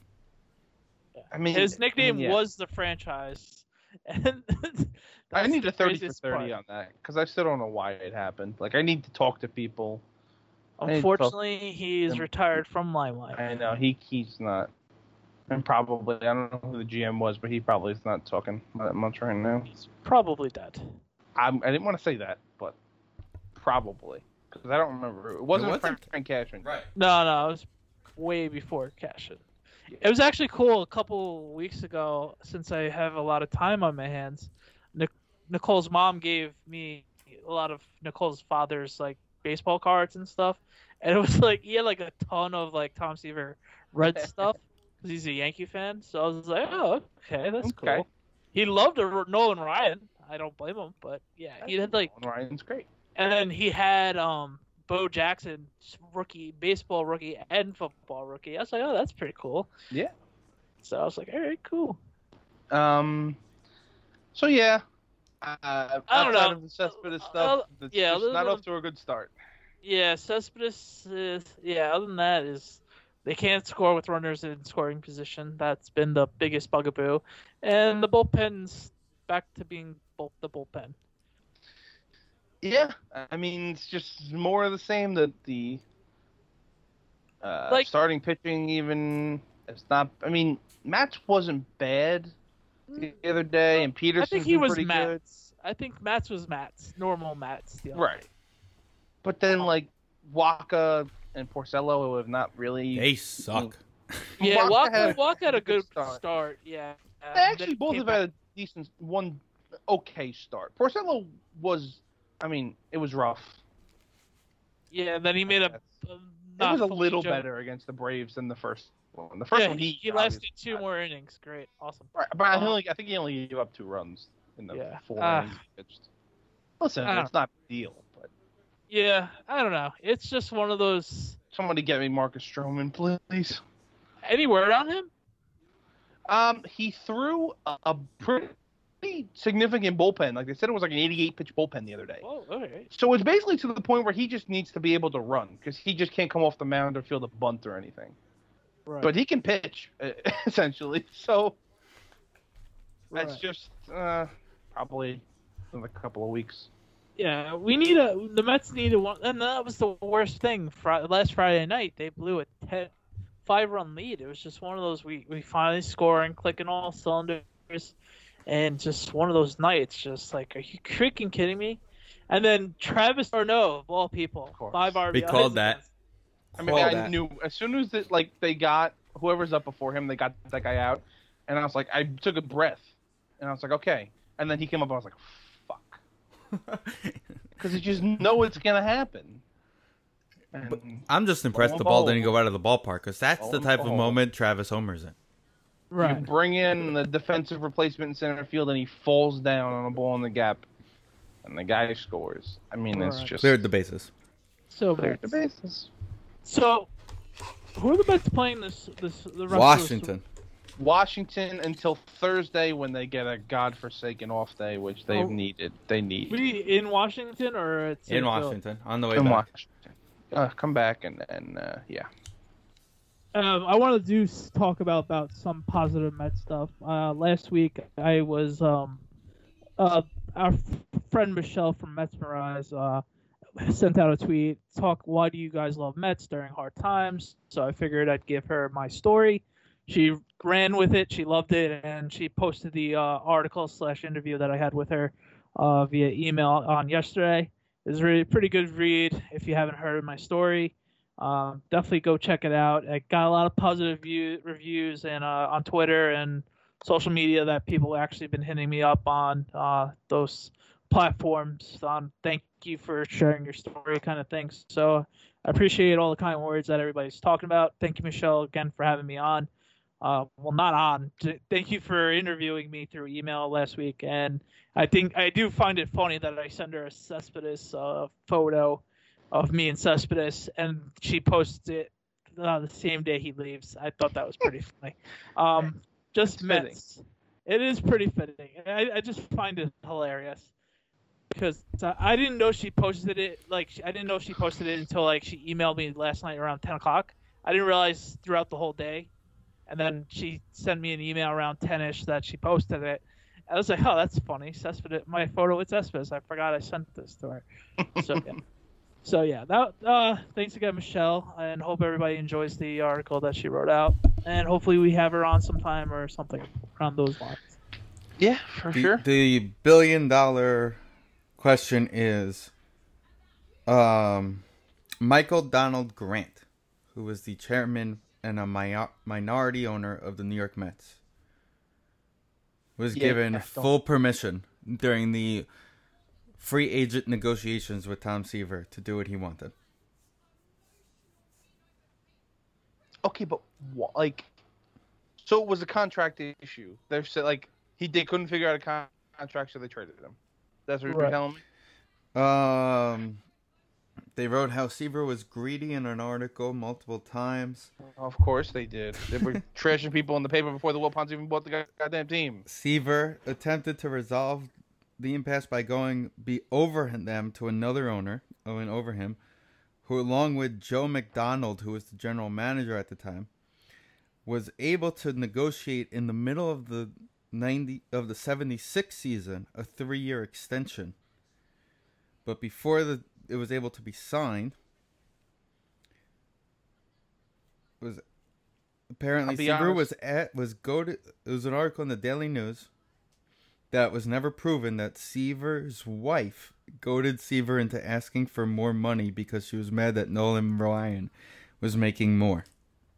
Yeah. I mean, his nickname was the franchise. And I need a 30 for 30 on that because I still don't know why it happened. Like, I need to talk to people. Unfortunately, he's retired from Limelight. I know he's not, and probably I don't know who the GM was, but he probably is not talking that much right now. He's probably dead. I didn't want to say that, but probably because I don't remember. It wasn't Frank Cashin, right? No, it was way before Cashin. It was actually cool a couple weeks ago, since I have a lot of time on my hands. Nicole's mom gave me a lot of Nicole's father's baseball cards and stuff, and it was he had a ton of Tom Seaver red stuff because he's a Yankee fan. So I was like, oh, okay, that's cool. He loved Nolan Ryan. I don't blame him, but yeah, he had like Nolan Ryan's great. And then he had Bo Jackson, rookie, baseball rookie, and football rookie. I was like, oh, that's pretty cool. Yeah. So I was like, all right, cool. So yeah, I don't know. Of the Cespedes stuff, it's not off to a good start. Yeah, Cespedes. Other than that is. They can't score with runners in scoring position. That's been the biggest bugaboo. And the bullpen's back to being the bullpen. Yeah. I mean, it's just more of the same that the starting pitching even is not – I mean, Matz wasn't bad the other day, and Peterson was pretty Matz. Good. I think Matz was Matz, normal Matz. Right. But then, Waka – and Porcello have not really... They suck. Yeah, Walk had a good start. Yeah. They actually both have had a decent okay start. Porcello was... I mean, it was rough. Yeah, and then he made a... It was a little better against the Braves than the first one. The first one, he lasted two more innings. Great. Awesome. Right, but I think he only gave up 2 runs in the 4 innings pitched. Listen, it's not a deal. Yeah, I don't know. It's just one of those... Somebody get me Marcus Stroman, please. Any word on him? He threw a pretty significant bullpen. Like they said, it was like an 88-pitch bullpen the other day. Oh, all right. So it's basically to the point where he just needs to be able to run because he just can't come off the mound or field a bunt or anything. Right. But he can pitch, essentially. So that's just probably in a couple of weeks. Yeah, we need the Mets need a one, and that was the worst thing. Last Friday night, they blew a 5-run lead. It was just one of those we finally score and click on all cylinders, and just one of those nights. Just like, are you freaking kidding me? And then Travis Darno, of all people, 5 RBIs. We called that. I knew as soon as they got whoever's up before him, they got that guy out, and I was like, I took a breath, and I was like, okay, and then he came up, and I was like. Because you just know it's going to happen. But I'm just impressed the ball didn't go out of the ballpark because that's the type of moment Travis Homer's in. Right. You bring in the defensive replacement in center field and he falls down on a ball in the gap and the guy scores. I mean, it's just... Cleared the bases. So, who are the Mets playing the rest Washington. Of this? Washington until Thursday when they get a godforsaken off day, which they've needed. They need. In Washington or it's in Washington on the way back. Washington. Come back and yeah. I want to talk about some positive Mets stuff. Last week I was our friend Michelle from Mets Mirage, sent out a tweet why do you guys love Mets during hard times? So I figured I'd give her my story. She ran with it, she loved it, and she posted the article/interview that I had with her via email on yesterday. It was a really pretty good read if you haven't heard my story. Definitely go check it out. It got a lot of positive reviews and on Twitter and social media that people actually been hitting me up on those platforms on thank you for sharing your story kind of things. So I appreciate all the kind words that everybody's talking about. Thank you, Michelle, again for having me on. Thank you for interviewing me through email last week. And I think I do find it funny that I send her a Cespedes photo of me and Cespedes, and she posts it the same day he leaves. I thought that was pretty funny. Just Mets. It is pretty fitting. I just find it hilarious. Because I didn't know she posted it. I didn't know she posted it until she emailed me last night around 10:00. I didn't realize throughout the whole day, and then she sent me an email around 10-ish that she posted it. I was like, oh, that's funny. Cespedes, my photo with Cespedes. I forgot I sent this to her. So yeah. That. Thanks again, Michelle, and hope everybody enjoys the article that she wrote out, and hopefully we have her on sometime or something around those lines. Yeah, sure. The billion-dollar. Question is Michael Donald Grant, who was the chairman and a minority owner of the New York Mets, was given full permission during the free agent negotiations with Tom Seaver to do what he wanted. Okay, but so it was a contract issue. They're They couldn't figure out a contract, so they traded him. That's what you're telling me? They wrote how Seaver was greedy in an article multiple times. Of course they did. They were trashing people in the paper before the Wilpons even bought the goddamn team. Seaver attempted to resolve the impasse by going over them to another owner, over him, who along with Joe McDonald, who was the general manager at the time, was able to negotiate in the middle of the 76 season a 3-year extension. But before it was able to be signed, was apparently Seaver it was an article in the Daily News that was never proven that Seaver's wife goaded Seaver into asking for more money because she was mad that Nolan Ryan was making more.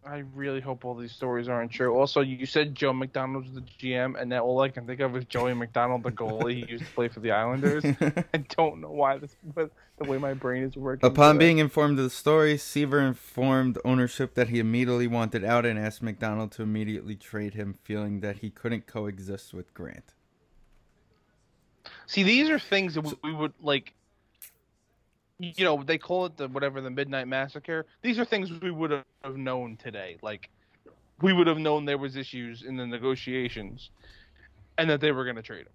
I really hope all these stories aren't true. Also, you said Joe McDonald was the GM, and now all I can think of is Joey McDonald, the goalie who used to play for the Islanders. I don't know why this, but the way my brain is working. Upon being informed of the story, Seaver informed ownership that he immediately wanted out and asked McDonald to immediately trade him, feeling that he couldn't coexist with Grant. See, these are things that we would, like, you know, they call it the Midnight Massacre. These are things we would have known today. Like, we would have known there was issues in the negotiations and that they were going to trade him.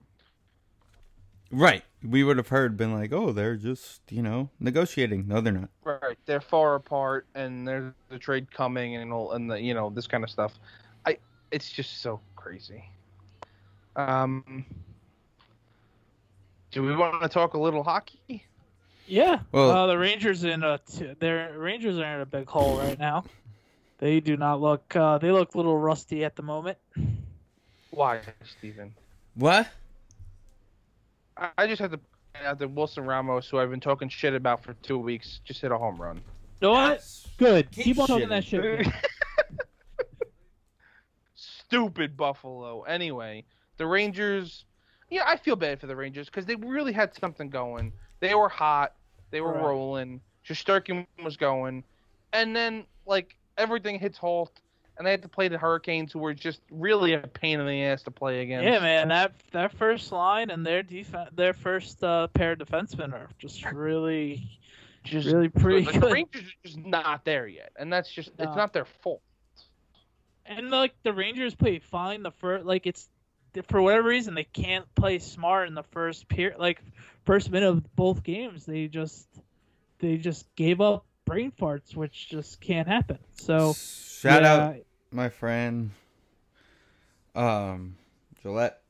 Right. We would have been like, oh, they're just, you know, negotiating. No, they're not. Right. They're far apart and there's the trade coming and all, and you know, this kind of stuff. It's just so crazy. Do we want to talk a little hockey? Yeah. Well, the Rangers are in a big hole right now. They do not look. They look a little rusty at the moment. Why, Steven? What? I just have to point out that Wilson Ramos, who I've been talking shit about for 2 weeks, just hit a home run. You know what? Good. Keep on talking that shit. Stupid Buffalo. Anyway, the Rangers. Yeah, I feel bad for the Rangers because they really had something going. They were hot. They were rolling. Shesterkin was going. And then, like, everything hits halt, and they had to play the Hurricanes, who were just really a pain in the ass to play against. Yeah, man, that first line and their first pair of defensemen are just really pretty good. Like, the Rangers are just not there yet, and that's just it's not their fault. And, like, the Rangers played fine the first – like, it's – for whatever reason, they can't play smart in the first minute of both games. They just gave up brain farts, which just can't happen. So shout out my friend Gillette.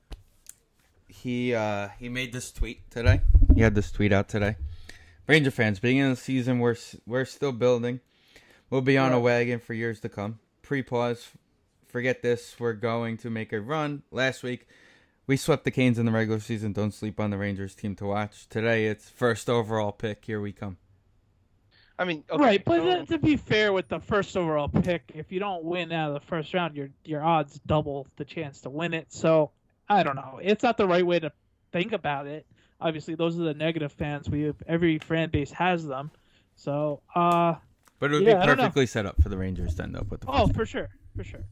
He made this tweet today. He had this tweet out today. Ranger fans, beginning of the season, we're still building. We'll be on a wagon for years to come. Pre-pause. Forget this. We're going to make a run. Last week, we swept the Canes in the regular season. Don't sleep on the Rangers team to watch. Today, it's first overall pick. Here we come. I mean, okay. Right, but to be fair with the first overall pick, if you don't win out of the first round, your odds double the chance to win it. So, I don't know. It's not the right way to think about it. Obviously, those are the negative fans. Every fan base has them. So, but it would be perfectly set up for the Rangers to end up with the first pick. For sure, for sure.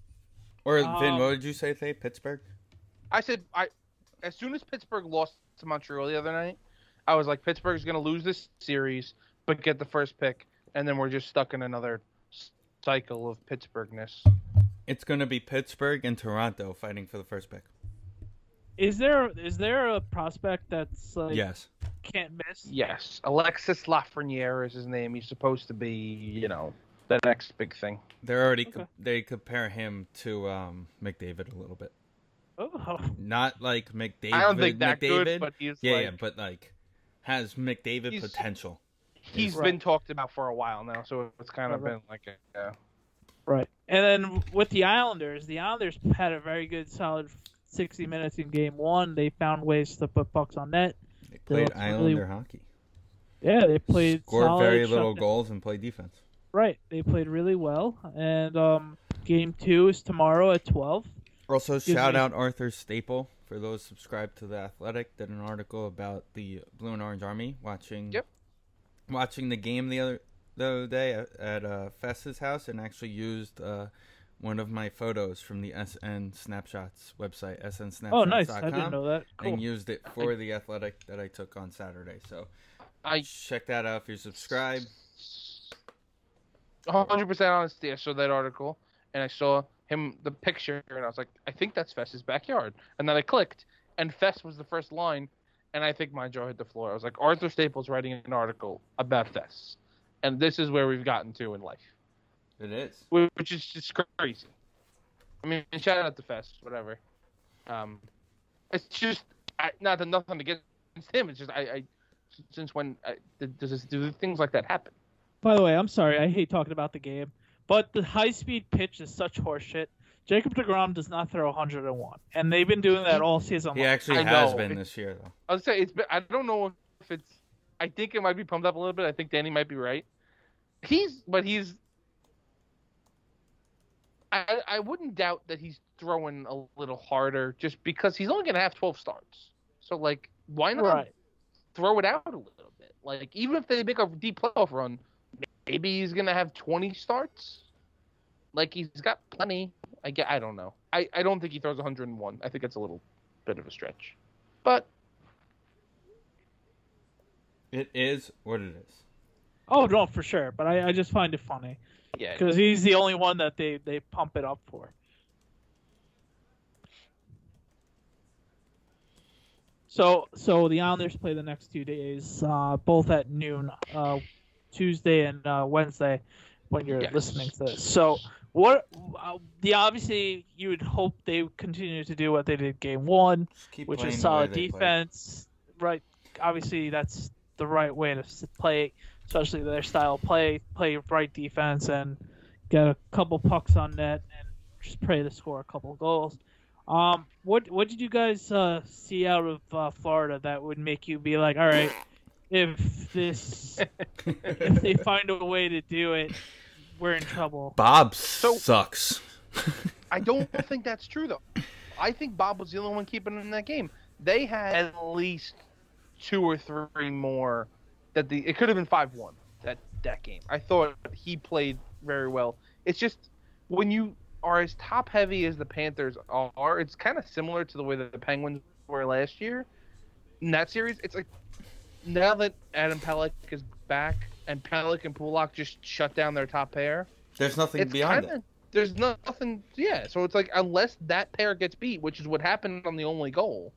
Or, Vin, what did you say today? Pittsburgh? I said, as soon as Pittsburgh lost to Montreal the other night, I was like, Pittsburgh's going to lose this series, but get the first pick, and then we're just stuck in another cycle of Pittsburghness. It's going to be Pittsburgh and Toronto fighting for the first pick. Is there a prospect that's like can't miss? Yes. Alexis Lafreniere is his name. He's supposed to be, you know, the next big thing. They compare him to McDavid a little bit. Oh, not like McDavid. I don't think that McDavid, good, but he's but like has McDavid potential. He's been talked about for a while now, so it's kind of been like a right. And then with the Islanders had a very good, solid 60 minutes in Game One. They found ways to put pucks on net. They played Islander hockey. Yeah, they played scored very little goals and played defense. Right, they played really well, and Game 2 is tomorrow at 12. Also, shout out Arthur Staple for those subscribed to The Athletic. Did an article about the Blue and Orange Army watching the game the other day at Fess's house, and actually used one of my photos from the SN Snapshots website, snsnapshots.com. Oh, nice. I didn't know that. Cool. And used it for the athletic that I took on Saturday. So check that out if you're subscribed. 100% honesty, I saw that article, and I saw him, the picture, and I was like, I think that's Fess's backyard. And then I clicked, and Fess was the first line, and I think my jaw hit the floor. I was like, Arthur Staples writing an article about Fess. And this is where we've gotten to in life. It is. Which is just crazy. I mean, shout out to Fest, whatever. It's just, not that nothing against him. It's just, since when do things like that happen? By the way, I'm sorry. I hate talking about the game. But the high-speed pitch is such horseshit. Jacob DeGrom does not throw 101. And they've been doing that all season long. He actually has been this year, though. I was saying, I don't know if it's, I think it might be pumped up a little bit. I think Danny might be right. I wouldn't doubt that he's throwing a little harder just because he's only going to have 12 starts. So, like, why not throw it out a little bit? Like, even if they make a deep playoff run, maybe he's going to have 20 starts. Like, he's got plenty. I don't know. I don't think he throws 101. I think it's a little bit of a stretch. But it is what it is. Oh, no, for sure. But I just find it funny. Yeah, because he's the only one that they pump it up for. So the Islanders play the next 2 days, both at noon, Tuesday and Wednesday, when you're listening to this. So what? Obviously, you would hope they continue to do what they did game one, which is solid defense. Play. Right. Obviously, that's the right way to play. Especially their style of play right defense and get a couple pucks on net and just pray to score a couple goals. What did you guys see out of Florida that would make you be like, all right, if they find a way to do it, we're in trouble. Bob sucks. I don't think that's true though. I think Bob was the only one keeping them in that game. They had at least two or three more. It could have been 5-1 that game. I thought he played very well. It's just when you are as top heavy as the Panthers are, it's kind of similar to the way that the Penguins were last year in that series. It's like now that Adam Pellick is back and Pellick and Pulock just shut down their top pair. There's nothing beyond it. There's nothing. Yeah. So it's like unless that pair gets beat, which is what happened on the only goal.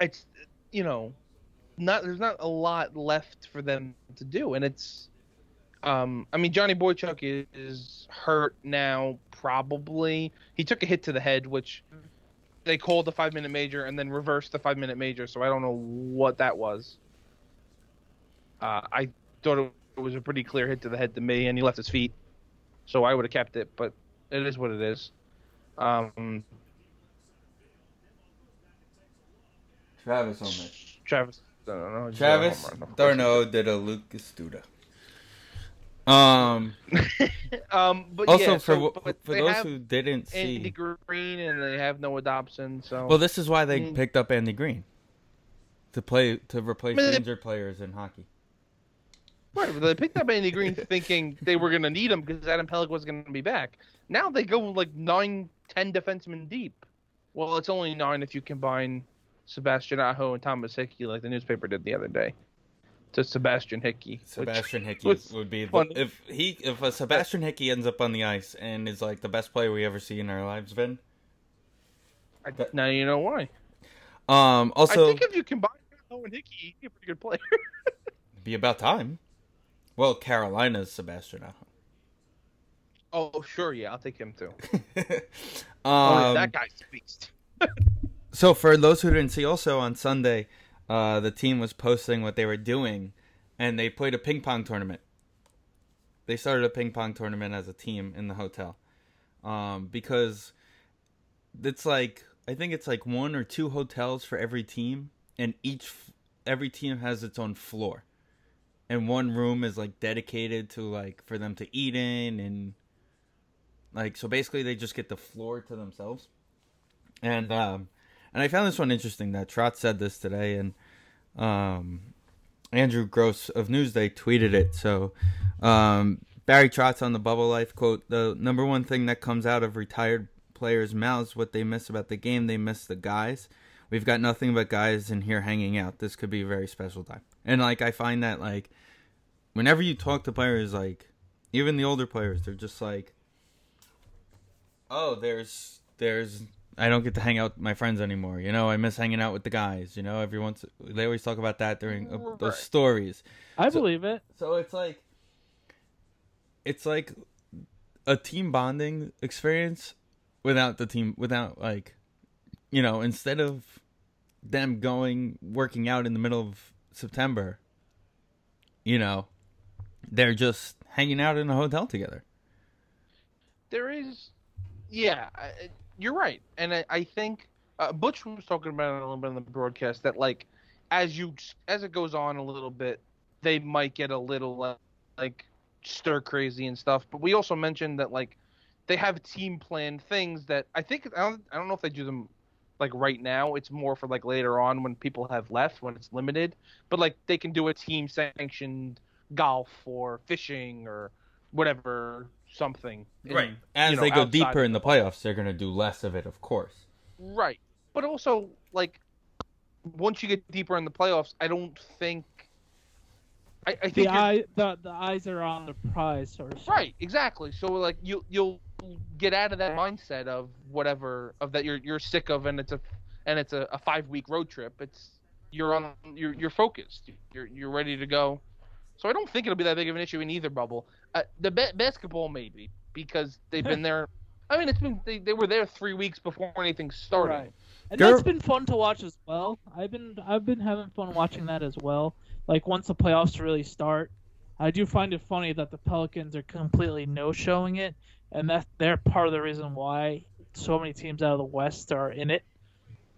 It's there's not a lot left for them to do, and it's Johnny Boychuk is hurt now, probably. He took a hit to the head, which they called the 5-minute major and then reversed the 5-minute major, so I don't know what that was. I thought it was a pretty clear hit to the head to me, and he left his feet, so I would have kept it, but it is what it is. Travis on this. Travis Darno did a Lucas Duda. But also, yeah, for those who didn't see, Andy Green, and they have Noah Dobson. So well, this is why they picked up Andy Green to replace injured players in hockey. Right, but they picked up Andy Green thinking they were going to need him because Adam Pellick was going to be back. Now they go like 9-10 defensemen deep. Well, it's only 9 if you combine Sebastian Aho and Thomas Hickey, like the newspaper did the other day, to Sebastian Hickey. Sebastian Hickey would be if Sebastian Hickey ends up on the ice and is like the best player we ever see in our lives, Vin. Now you know why. Also, I think if you combine Aho and Hickey, you're a pretty good player. It'd be about time. Well, Carolina's Sebastian Aho. Oh sure, yeah, I'll take him too. That guy speaks. So for those who didn't see, also on Sunday, the team was posting what they were doing, and they played a ping pong tournament. They started a ping pong tournament as a team in the hotel, because it's like I think it's like 1 or 2 hotels for every team, and every team has its own floor, and one room is like dedicated to like for them to eat in, and like so basically they just get the floor to themselves, and. And I found this one interesting that Trot said this today, and Andrew Gross of Newsday tweeted it. So Barry Trotz on the Bubble Life quote, "The number one thing that comes out of retired players' mouths, what they miss about the game, they miss the guys. We've got nothing but guys in here hanging out. This could be a very special time." And, like, I find that, like, whenever you talk to players, like, even the older players, they're just like, oh, there's, I don't get to hang out with my friends anymore. You know, I miss hanging out with the guys. You know, everyone's, they always talk about that during those stories. I believe it. So it's like a team bonding experience without the team, without, like, you know, instead of them working out in the middle of September, you know, they're just hanging out in a hotel together. There is, yeah, you're right. And I think Butch was talking about it a little bit on the broadcast that, like, as it goes on a little bit, they might get a little, like, stir crazy and stuff. But we also mentioned that, like, they have team planned things that I don't know if they do them like right now. It's more for like later on when people have left, when it's limited. But like they can do a team sanctioned golf or fishing or whatever something. Right. As they go deeper in the playoffs, they're going to do less of it, of course. Right. But also like once you get deeper in the playoffs, I don't think I think the eyes are on the prize. Right. Exactly. So like you'll get out of that mindset of whatever of that you're sick of, and it's a 5-week road trip. You're focused. You're ready to go. So I don't think it'll be that big of an issue in either bubble. Basketball maybe, because they've been there. I mean, it's been they were there 3 weeks before anything started. Right. And that's been fun to watch as well. I've been having fun watching that as well. Like once the playoffs really start, I do find it funny that the Pelicans are completely no-showing it, and that they're part of the reason why so many teams out of the West are in it,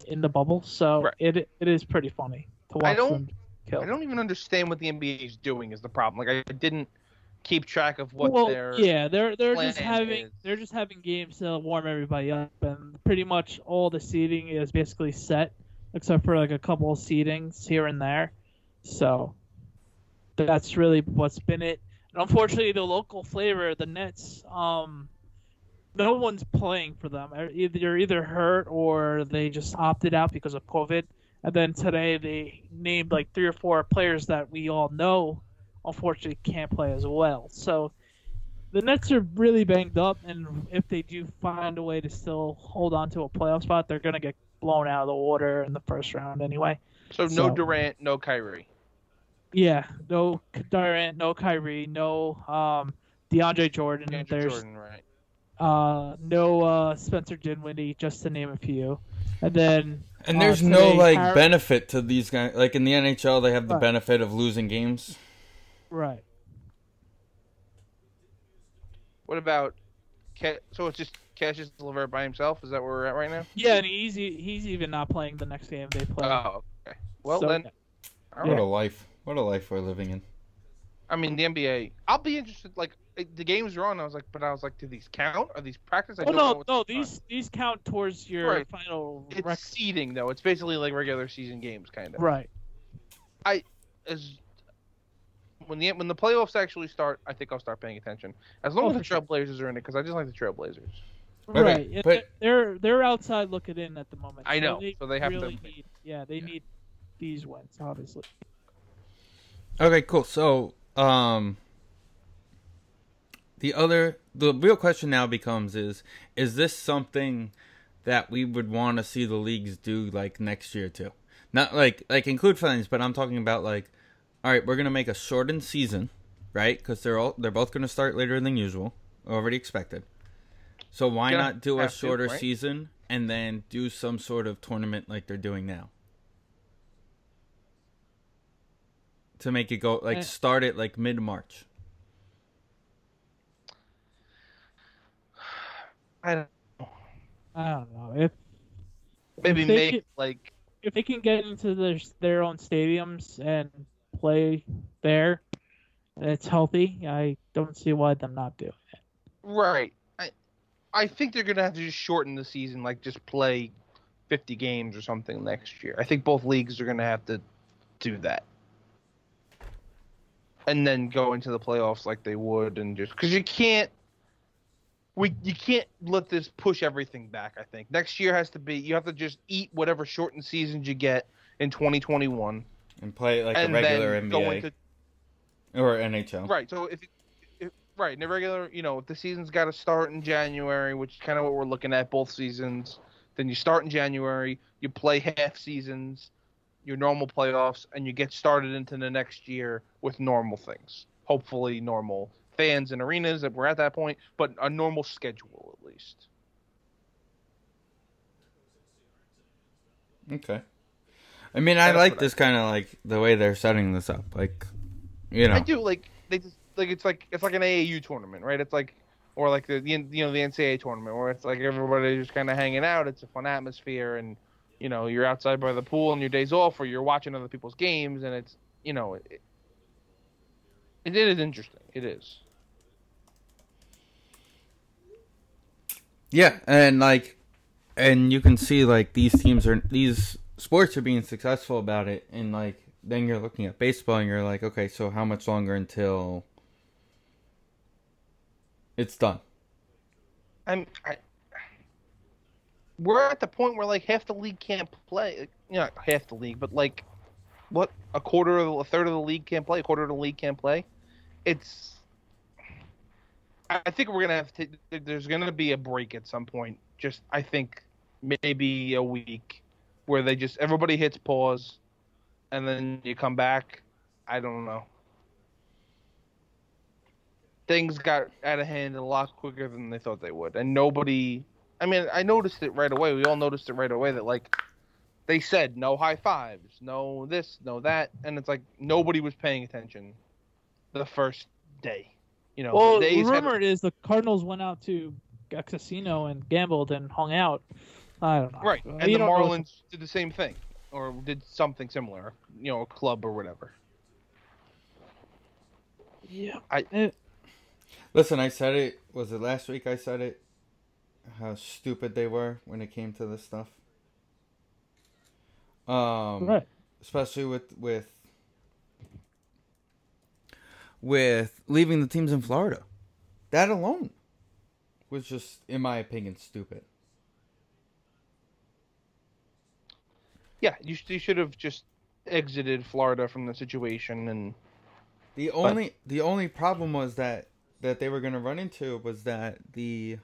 in the bubble. So right. It is pretty funny to watch them kill. I don't even understand what the NBA is doing is the problem. Like I didn't keep track of what their they're just having games to warm everybody up, and pretty much all the seating is basically set, except for like a couple of seatings here and there. So that's really what's been it. And unfortunately, the local flavor, the Nets, no one's playing for them. They're either hurt or they just opted out because of COVID. And then today they named like 3 or 4 players that we all know, unfortunately, can't play as well. So the Nets are really banged up. And if they do find a way to still hold on to a playoff spot, they're going to get blown out of the water in the first round anyway. So no Durant, no Kyrie. Yeah, no Durant, no Kyrie, no DeAndre Jordan. Right. No Spencer Dinwiddie, just to name a few. And then there's no like benefit to these guys. Like in the NHL, they have the benefit of losing games. Right. What about? So it's just Cassius LeVert by himself. Is that where we're at right now? Yeah, and he's even not playing the next game they play. Oh, okay. Well so, then. Yeah. What a life! What a life we're living in. I mean, the NBA. I'll be interested. Like the games are on. I was like, do these count? Are these practice? No. These count towards your final. It's seeding though. It's basically like regular season games, kind of. Right. When the playoffs actually start, I think I'll start paying attention. As long as the Trailblazers are in it, because I just like the Trailblazers. Right. But they're outside looking in at the moment. I know. So they have really to. Need these ones, obviously. Okay, cool. So, the real question now becomes is this something that we would want to see the leagues do like next year too? Not like include fines, but I'm talking about like, all right, we're gonna make a shortened season, right? Because they're both gonna start later than usual, already expected. So why not do a shorter season and then do some sort of tournament like they're doing now? To make it go, like, start it, like, mid-March. I don't know. If they can get into their own stadiums and play there, and it's healthy, I don't see why them not doing it. Right. I think they're going to have to just shorten the season, like, just play 50 games or something next year. I think both leagues are going to have to do that. and then go into the playoffs like they would, and just because you can't let this push everything back. I think next year has to be, you have to just eat whatever shortened seasons you get in 2021 and play like a regular NBA or NHL. Right. So if in a regular, if the season's got to start in January, which is kind of what we're looking at, both seasons, then you start in January, you play half seasons, your normal playoffs, and you get started into the next year with normal things. Hopefully normal fans and arenas, that we're at that point, but a normal schedule at least. Okay. I mean, I like this kind of like the way they're setting this up. Like, I do like they just like it's like an AAU tournament, right? It's like, or like the NCAA tournament where it's like everybody just kind of hanging out. It's a fun atmosphere, and you're outside by the pool on your days off, or you're watching other people's games, and it's it is interesting. It is. Yeah, and you can see these sports are being successful about it, and then you're looking at baseball and you're like, okay, so how much longer until it's done? We're at the point where half the league can't play. Not half the league, but what, a third of the league can't play, a quarter of the league can't play. I think we're gonna there's gonna be a break at some point. Just I think maybe a week where they just everybody hits pause, and then you come back. I don't know. Things got out of hand a lot quicker than they thought they would, and nobody. I mean, I noticed it right away. We all noticed it right away that, they said no high fives, no this, no that. And it's nobody was paying attention the first day. Well, the rumor is the Cardinals went out to a casino and gambled and hung out. I don't know. Right. And the Marlins did the same thing or did something similar, a club or whatever. Yeah. Listen, I said it. Was it last week I said it? How stupid they were when it came to this stuff. Right. Especially with leaving the teams in Florida. That alone was just, in my opinion, stupid. Yeah, you should have just exited Florida from the situation. And the only problem was that they were going to run into was that the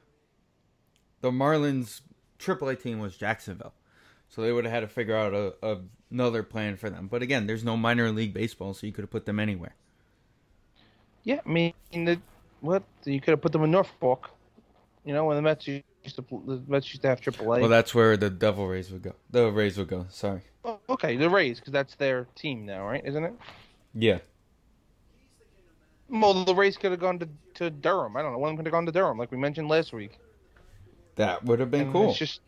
Marlins AAA team was Jacksonville. So they would have had to figure out another plan for them. But again, there's no minor league baseball, so you could have put them anywhere. Yeah, I mean, you could have put them in Norfolk. When the Mets used to have AAA. Well, that's where the Rays would go. The Rays would go, sorry. Oh, okay, the Rays, because that's their team now, right? Isn't it? Yeah. Well, the Rays could have gone to Durham. I don't know. One of them could have gone to Durham, like we mentioned last week. That would have been cool. It's just,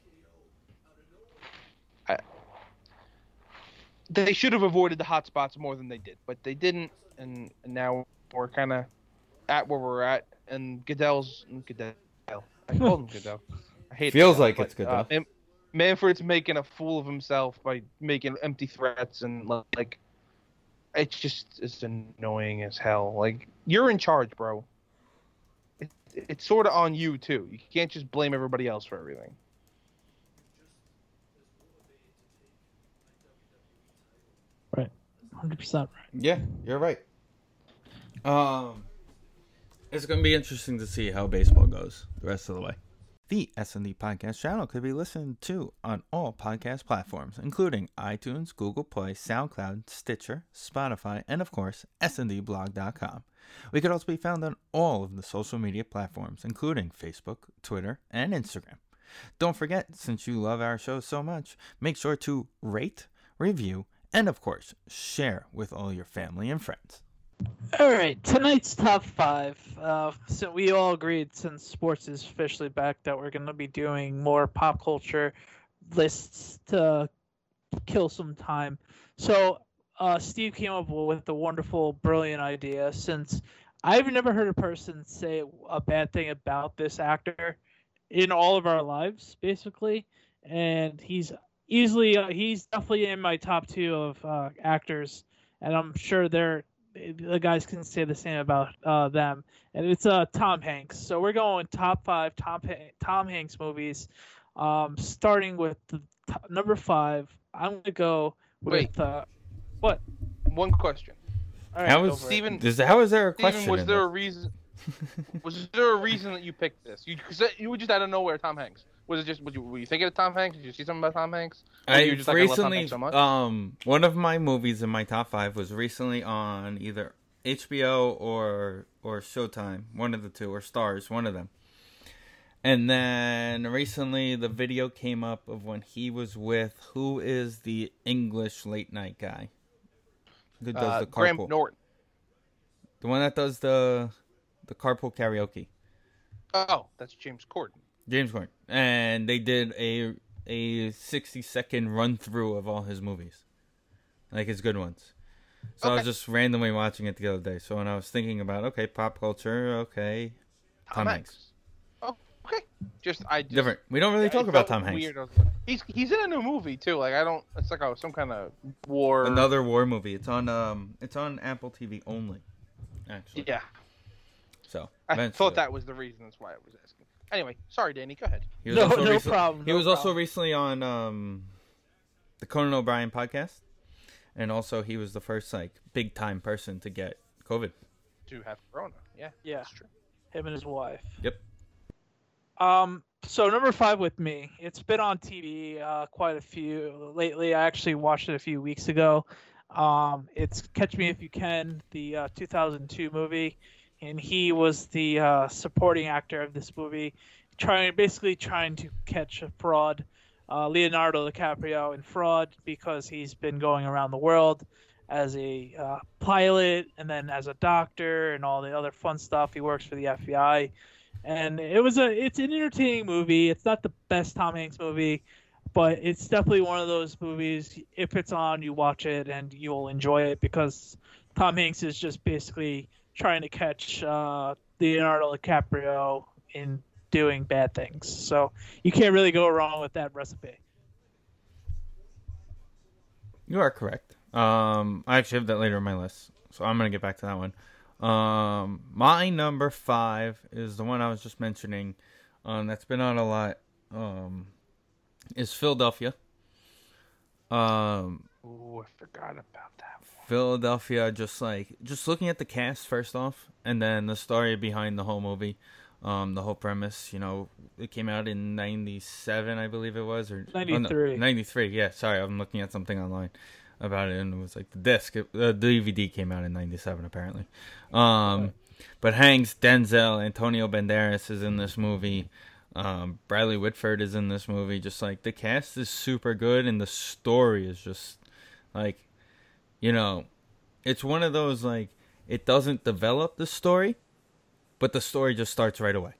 they should have avoided the hot spots more than they did, but they didn't, and now we're kind of at where we're at. And Goodell. I called him Goodell. I hate. Feels Goodell, like but, it's Goodell. Manfred's making a fool of himself by making empty threats, and it's just annoying as hell. You're in charge, bro. It's sort of on you too. You can't just blame everybody else for everything. Right, 100% right. Yeah, you're right. It's going to be interesting to see how baseball goes the rest of the way. The S&D Podcast channel could be listened to on all podcast platforms, including iTunes, Google Play, SoundCloud, Stitcher, Spotify, and of course, sndblog.com. We could also be found on all of the social media platforms, including Facebook, Twitter, and Instagram. Don't forget, since you love our show so much, make sure to rate, review, and of course, share with all your family and friends. All right, tonight's top five. So we all agreed, since sports is officially back, that we're going to be doing more pop culture lists to kill some time. So Steve came up with a wonderful, brilliant idea, since I've never heard a person say a bad thing about this actor in all of our lives, basically. And he's definitely in my top two of actors, and I'm sure they're the guys can say the same about them. And it's Tom Hanks. So we're going top five Tom Hanks movies, starting with the number five. I'm going to go with what? One question. All right, how is there a question? Was there a reason that you picked this? You were just out of nowhere, Tom Hanks. Was it just were you thinking of Tom Hanks? Did you see something about Tom Hanks? I just recently so much? One of my movies in my top five was recently on either HBO or Showtime, one of the two, or Stars, one of them. And then recently the video came up of when he was with who is the English late night guy? Who does the carpool? Graham Norton. The one that does the carpool karaoke. Oh, that's James Corden. James Corden. And they did a 60-second run-through of all his movies. Like his good ones. So okay. I was just randomly watching it the other day. So when I was thinking about, okay, pop culture, okay, Tom Hanks. Oh, okay. Different. We don't really talk about Tom Hanks. He's in a new movie, too. Like, it's like some kind of war. Another war movie. It's on Apple TV only, actually. Yeah. So I thought that was the reason. That's why I was asking. Anyway, sorry, Danny. Go ahead. He was also recently on the Conan O'Brien podcast, and also he was the first big time person to get COVID. To have corona, yeah, that's true. Him and his wife. Yep. So number five with me. It's been on TV quite a few lately. I actually watched it a few weeks ago. It's Catch Me If You Can, the 2002 movie. And he was the supporting actor of this movie, trying to catch a fraud, Leonardo DiCaprio in fraud, because he's been going around the world as a pilot and then as a doctor and all the other fun stuff. He works for the FBI, and it's an entertaining movie. It's not the best Tom Hanks movie, but it's definitely one of those movies. If it's on, you watch it and you'll enjoy it because Tom Hanks is just basically trying to catch Leonardo DiCaprio in doing bad things. So you can't really go wrong with that recipe. You are correct. I actually have that later in my list, so I'm going to get back to that one. My number five is the one I was just mentioning that's been on a lot, is Philadelphia. I forgot about that one. Philadelphia, just looking at the cast first off, and then the story behind the whole movie, the whole premise. You know, it came out in 97, I believe it was, or 93. Oh, no, 93, yeah. Sorry, I'm looking at something online about it, and it was the disc. The DVD came out in 97, apparently. But Hanks, Denzel, Antonio Banderas is in this movie. Bradley Whitford is in this movie. Just the cast is super good, and the story is just you know, it's one of those, it doesn't develop the story, but the story just starts right away.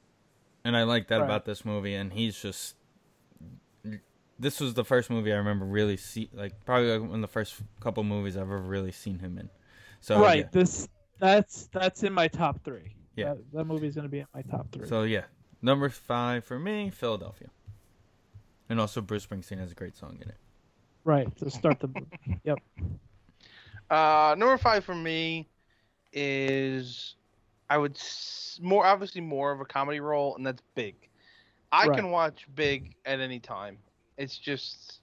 And I like that about this movie. And this was the first movie I remember really see, probably one of the first couple movies I've ever really seen him in. So right. Yeah. That's in my top three. Yeah. That movie's going to be in my top three. So, yeah. Number five for me, Philadelphia. And also Bruce Springsteen has a great song in it. Right. So start the movie. Yep. Number five for me is, more of a comedy role, and that's Big. I can watch Big at any time. It's just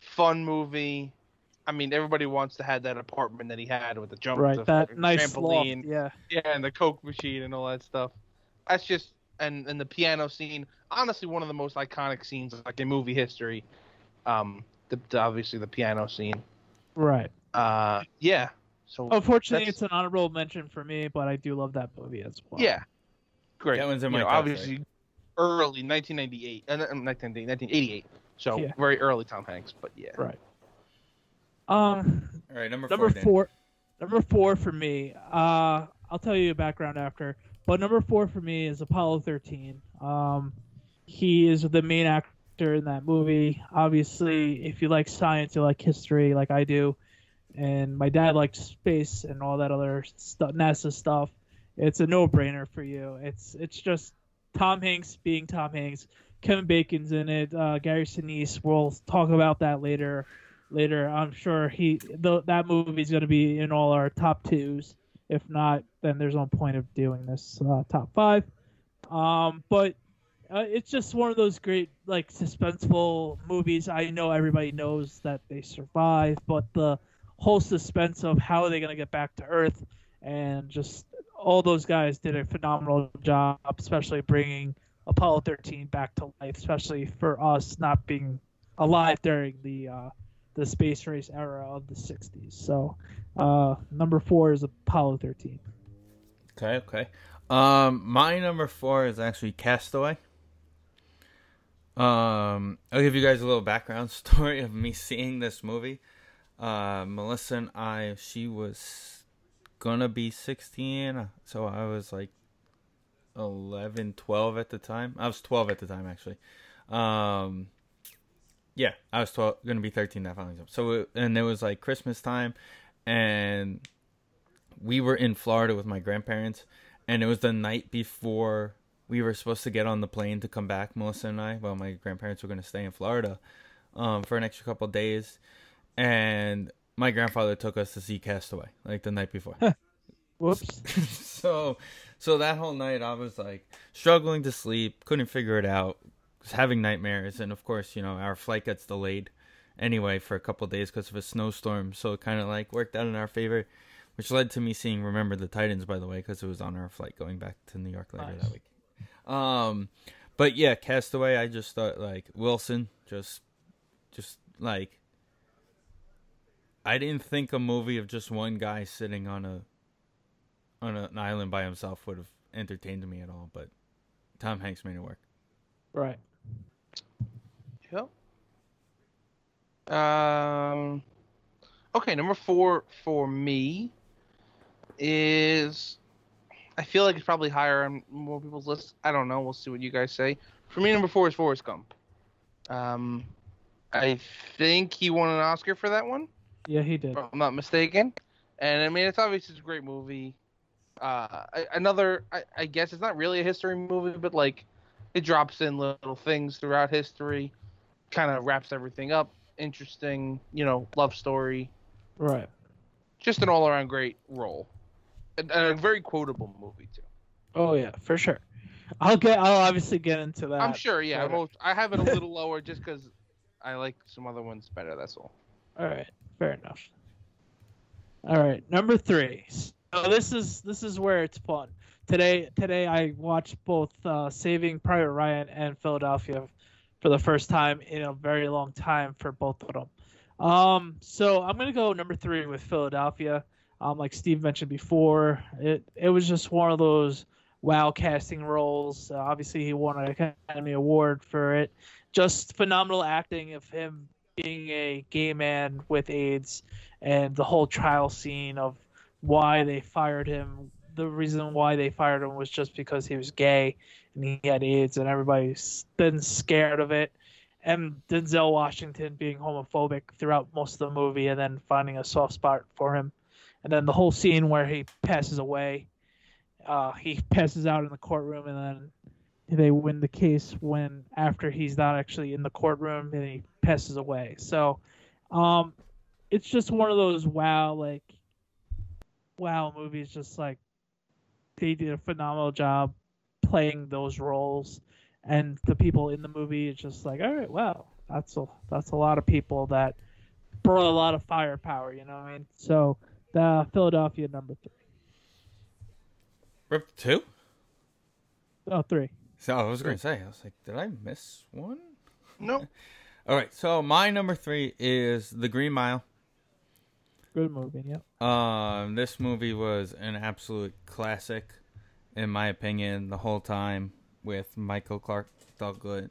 fun movie. I mean, everybody wants to have that apartment that he had with the jump, that nice trampoline, and the Coke machine and all that stuff. That's just and the piano scene. Honestly, one of the most iconic scenes in movie history. Obviously the piano scene. Right. So unfortunately, it's an honorable mention for me, but I do love that movie as well. Yeah, great. That one's in my top, obviously, early 1998, 1988. So very early Tom Hanks, but yeah. Right. All right, number four. Number four for me. I'll tell you a background after, but number four for me is Apollo 13. He is the main actor in that movie. Obviously, if you like science, you like history, like I do. And my dad liked space and all that other stuff, NASA stuff. It's a no-brainer for you. It's just Tom Hanks being Tom Hanks. Kevin Bacon's in it. Gary Sinise. We'll talk about that later. I'm sure that movie's going to be in all our top twos. If not, then there's no point of doing this top five. But it's just one of those great, like, suspenseful movies. I know everybody knows that they survive, but the whole suspense of how are they going to get back to Earth, and just all those guys did a phenomenal job, especially bringing Apollo 13 back to life, especially for us not being alive during the space race era of the 60s. So number four is Apollo 13. Okay. My number four is actually Castaway. I'll give you guys a little background story of me seeing this movie. Melissa and I, she was gonna be 16, so I was like 11, 12 at the time. I was 12 at the time, actually. Yeah, I was 12, gonna be 13 that following time. So, and it was like Christmas time, and we were in Florida with my grandparents, and it was the night before we were supposed to get on the plane to come back, Melissa and I. Well, my grandparents were gonna stay in Florida for an extra couple of days, and my grandfather took us to see Castaway like the night before. Whoops. So that whole night I was like struggling to sleep, couldn't figure it out, was having nightmares, and of course, you know, our flight gets delayed anyway for a couple of days because of a snowstorm, so it kind of like worked out in our favor, which led to me seeing Remember the Titans, by the way, because it was on our flight going back to New York later that week. But yeah, Castaway, I just thought, like, Wilson, just like, I didn't think a movie of just one guy sitting on an island by himself would have entertained me at all, but Tom Hanks made it work. Right. Yep. Okay, number four for me is, I feel like it's probably higher on more people's lists. I don't know. We'll see what you guys say. For me, number four is Forrest Gump. I think he won an Oscar for that one. Yeah, he did. If I'm not mistaken. And, I mean, it's obviously a great movie. I guess it's not really a history movie, but, like, it drops in little things throughout history, kind of wraps everything up. Interesting, you know, love story. Right. Just an all-around great role. And a very quotable movie, too. Oh, yeah, for sure. I'll obviously get into that. I'm sure, yeah. I have it a little lower just because I like some other ones better, that's all. All right, fair enough. All right, number three. So this is where it's fun. Today I watched both Saving Private Ryan and Philadelphia for the first time in a very long time for both of them. So I'm gonna go number three with Philadelphia. Like Steve mentioned before, it was just one of those wow casting roles. Obviously, he won an Academy Award for it. Just phenomenal acting of him being a gay man with AIDS, and the whole trial scene of why they fired him. The reason why they fired him was just because he was gay and he had AIDS, and everybody's been scared of it. And Denzel Washington being homophobic throughout most of the movie, and then finding a soft spot for him. And then the whole scene where he passes away, he passes out in the courtroom, and then they win the case when after he's not actually in the courtroom and he passes away. So it's just one of those wow movies. Just like, they did a phenomenal job playing those roles, and the people in the movie, it's just like, all right, wow, that's a lot of people that brought a lot of firepower, you know what I mean? So the Philadelphia, number three. Rip two? Oh, three. So I was going to say, I was like, did I miss one? Nope. All right, so my number three is The Green Mile. Good movie, yeah. This movie was an absolute classic, in my opinion, the whole time, with Michael Clark Douglas,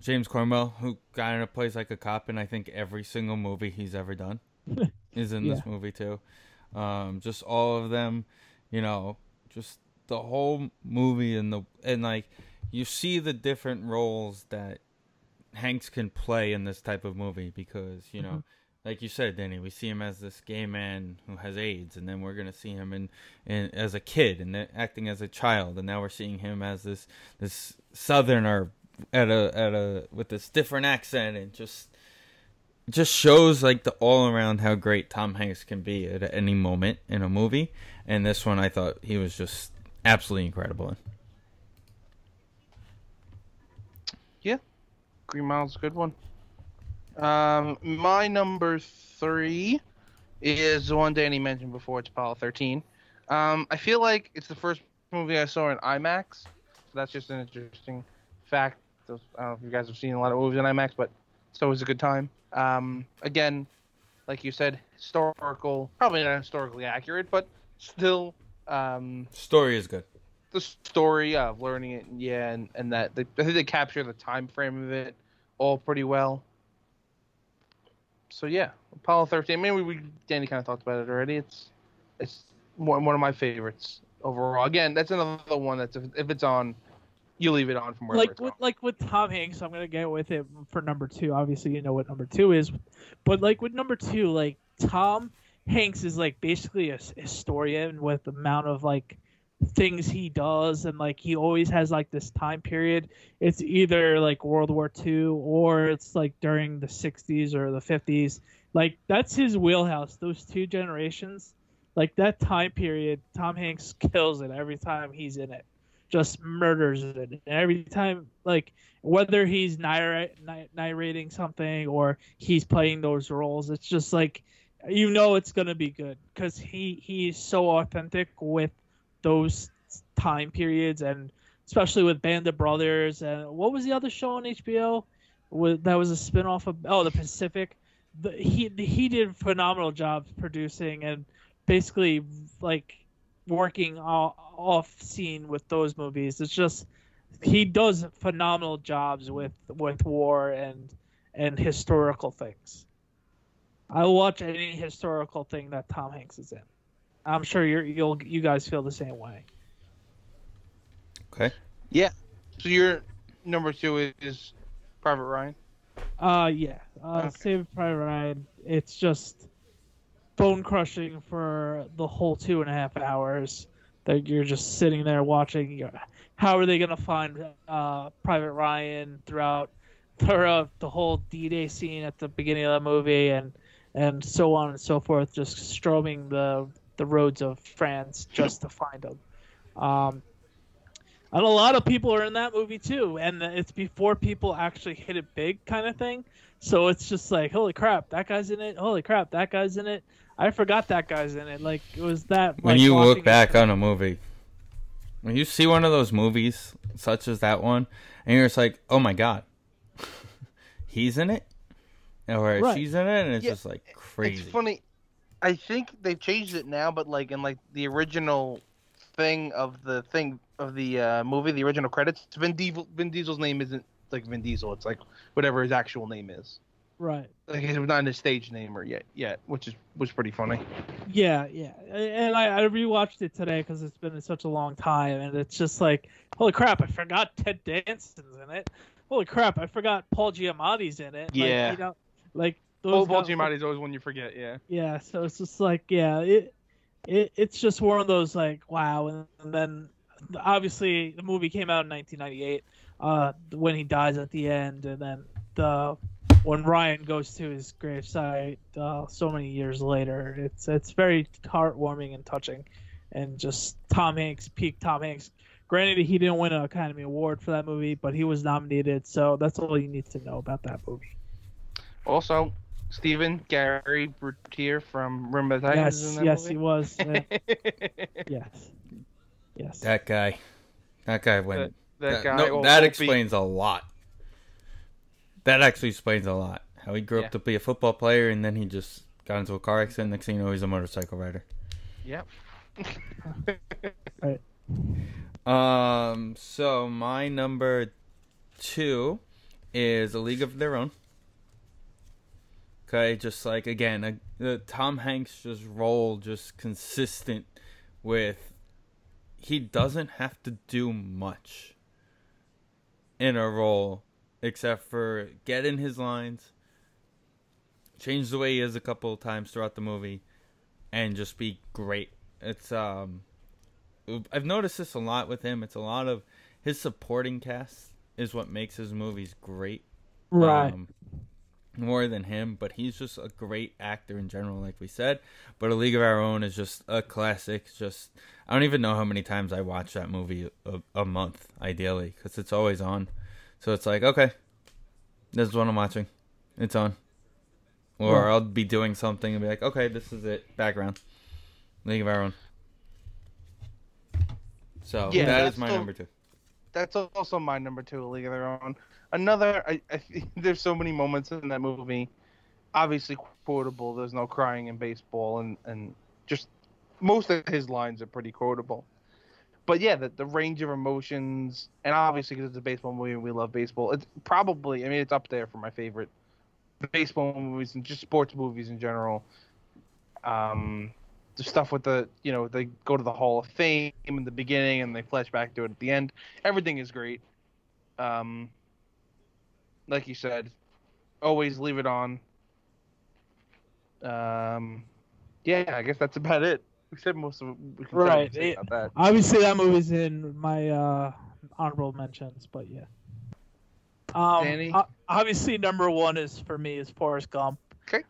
James Cromwell, who kind of plays like a cop in I think every single movie he's ever done, is in this movie too. Just all of them, you know, just the whole movie, and like, you see the different roles that Hanks can play in this type of movie, because, you know, like you said, Danny, we see him as this gay man who has AIDS, and then we're going to see him in as a kid and then acting as a child, and now we're seeing him as this southerner with this different accent, and just just shows like the all around how great Tom Hanks can be at any moment in a movie. And this one, I thought he was just absolutely incredible in. Yeah, Green Mile's a good one. My number three is the one Danny mentioned before. It's Apollo 13. I feel like it's the first movie I saw in IMAX. So that's just an interesting fact. I don't know if you guys have seen a lot of movies in IMAX, but it's always a good time. Again, like you said, historical, probably not historically accurate, but still. Story is good. The story of learning it, yeah, and that I think they capture the time frame of it all pretty well. So yeah, Apollo 13. I mean, we Danny kind of talked about it already. It's one of my favorites overall. Again, that's another one that's if it's on, you leave it on from wherever. Like with Tom Hanks, I'm gonna go with him for number two. Obviously, you know what number two is, but like with number two, like Tom Hanks is like basically a historian with the amount of like things he does, and like he always has like this time period. It's either like World War II or it's like during the 60s or the 50s. Like that's his wheelhouse. Those two generations, like that time period, Tom Hanks kills it every time he's in it. Just murders it. And every time, like whether he's narrating something or he's playing those roles, it's just like you know it's gonna be good because he's so authentic with those time periods, and especially with Band of Brothers and what was the other show on HBO that was a spinoff of The Pacific. He did a phenomenal job producing and basically like working off scene with those movies. It's just he does phenomenal jobs with war and historical things. I'll watch any historical thing that Tom Hanks is in. I'm sure you guys feel the same way. Okay. Yeah. So your number two is Private Ryan? Yeah. Okay. Saving Private Ryan. It's just bone crushing for the whole 2.5 hours that you're just sitting there watching. How are they gonna find Private Ryan throughout the whole D-Day scene at the beginning of the movie and so on and so forth, just strobing the roads of France just to find them. And a lot of people are in that movie too, and it's before people actually hit it big kind of thing. So it's just like, holy crap, that guy's in it. Holy crap, that guy's in it. I forgot that guy's in it. Like it was that. When you look back on a movie, when you see one of those movies, such as that one, and you're just like, oh my God, he's in it? Or right. She's in it? And it's just like crazy. It's funny. I think they've changed it now, but like in like the original movie, the original credits, Vin Diesel's name isn't like Vin Diesel. It's like whatever his actual name is. Right. Like it's not in his stage name or yet, which was pretty funny. Yeah. And I rewatched it today because it's been such a long time, and it's just like, holy crap, I forgot Ted Danson's in it. Holy crap, I forgot Paul Giamatti's in it. Yeah. Paul Giamatti's always one you forget, yeah. Yeah, so it's just like, yeah, it's just one of those like, wow. And then obviously the movie came out in 1998 when he dies at the end, and then when Ryan goes to his gravesite so many years later, it's very heartwarming and touching, and just Tom Hanks, peak Tom Hanks. Granted, he didn't win an Academy Award for that movie, but he was nominated, so that's all you need to know about that movie. Also, Stephen Gary Brutier from Remember the Titans. Yes, he was. Yes. That guy went. That explains a lot. That actually explains a lot. How he grew up to be a football player, and then he just got into a car accident. Next thing you know, he's a motorcycle rider. Yep. All right. So my number two is A League of Their Own. Okay, just like again, the Tom Hanks just role, just consistent with. He doesn't have to do much in a role except for get in his lines, change the way he is a couple of times throughout the movie, and just be great. It's I've noticed this a lot with him. It's a lot of his supporting cast is what makes his movies great. Right. more than him, but he's just a great actor in general, like we said. But A League of Our Own is just a classic. Just, I don't even know how many times I watch that movie a month, ideally, because it's always on. So it's like, okay, this is what I'm watching. It's on. Or I'll be doing something and be like, okay, this is it. Background. League of Our Own. So yeah, that is my number two. That's also my number two, A League of Their Own. Another, I there's so many moments in that movie. Obviously quotable. There's no crying in baseball, and just most of his lines are pretty quotable. But yeah, the range of emotions, and obviously because it's a baseball movie and we love baseball, it's probably, I mean, it's up there for my favorite baseball movies and just sports movies in general. The stuff with the, you know, they go to the Hall of Fame in the beginning and they flash back to it at the end. Everything is great. Like you said, always leave it on. Yeah, I guess that's about it. We said most of it. We can right. About that. Obviously, that movie's in my honorable mentions, but yeah. Danny? Obviously, number one is for me is Forrest Gump. Okay.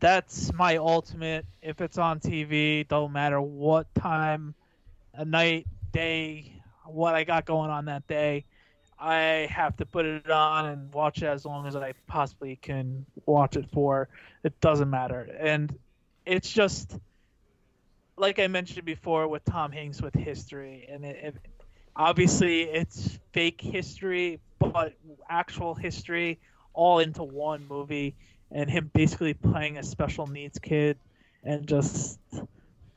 That's my ultimate. If it's on TV, don't matter what time, a night, day, what I got going on that day, I have to put it on and watch it as long as I possibly can watch it for. It doesn't matter. And it's just, like I mentioned before with Tom Hanks with history, and it obviously it's fake history, but actual history all into one movie. And him basically playing a special needs kid and just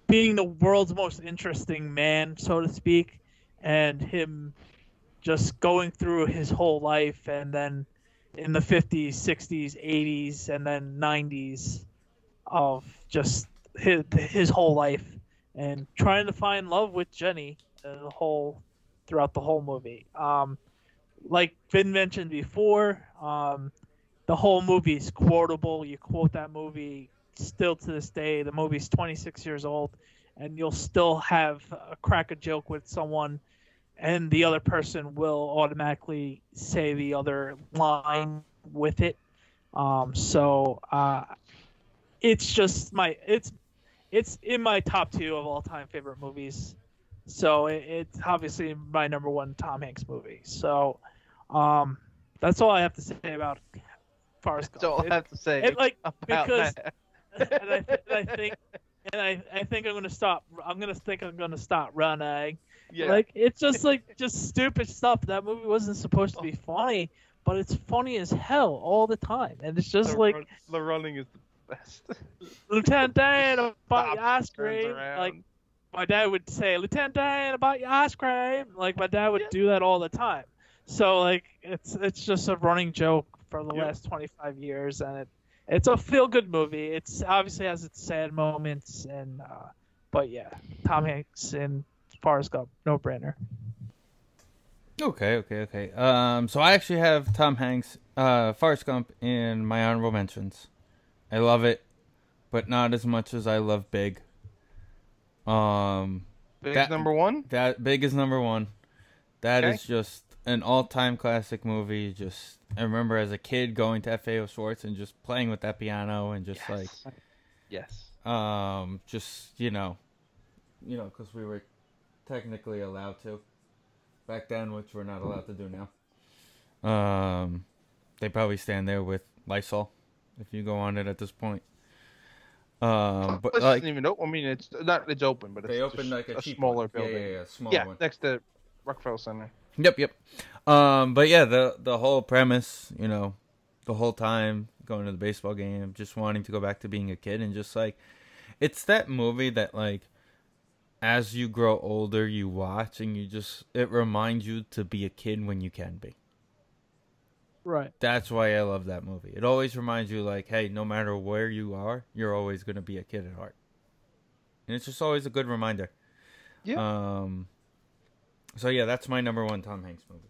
being the world's most interesting man, so to speak, and him just going through his whole life and then in the 50s, 60s, 80s, and then 90s of just his whole life and trying to find love with Jenny throughout the whole movie. Like Vin mentioned before, the whole movie is quotable. You quote that movie still to this day. The movie's 26 years old, and you'll still have a crack a joke with someone, and the other person will automatically say the other line with it. So it's just it's in my top two of all-time favorite movies. So it's obviously my number one Tom Hanks movie. So that's all I have to say about Forrest Gump. That's all I have to say about that. And I think I'm gonna stop. I'm gonna stop running. Yeah. It's just stupid stuff. That movie wasn't supposed to be funny, but it's funny as hell all the time. And it's just the running is the best. Lieutenant Dan, about your ice cream. My dad would say, Lieutenant Dan, about your ice cream. My dad would do that all the time. So it's just a running joke for the last 25 years, and it's a feel-good movie. It's obviously has its sad moments, and but yeah, Tom Hanks and Forrest Gump, no-brainer. Okay. So I actually have Tom Hanks, Forrest Gump in my honorable mentions. I love it, but not as much as I love Big. Big's number one? Big is number one. That is just an all-time classic movie. Just, I remember as a kid going to FAO Schwartz and just playing with that piano and just just you know, because we were technically allowed to back then, which we're not allowed to do now. They probably stand there with Lysol if you go on it at this point. But it doesn't even open. I mean, it's not. It's open, but they opened a smaller building. Yeah, small one. Next to Rockefeller Center. Yep. But yeah, the whole premise, the whole time going to the baseball game, just wanting to go back to being a kid, and just it's that movie that as you grow older, you watch and it reminds you to be a kid when you can be. Right. That's why I love that movie. It always reminds you hey, no matter where you are, you're always going to be a kid at heart. And it's just always a good reminder. Yeah. So, yeah, that's my number one Tom Hanks movie.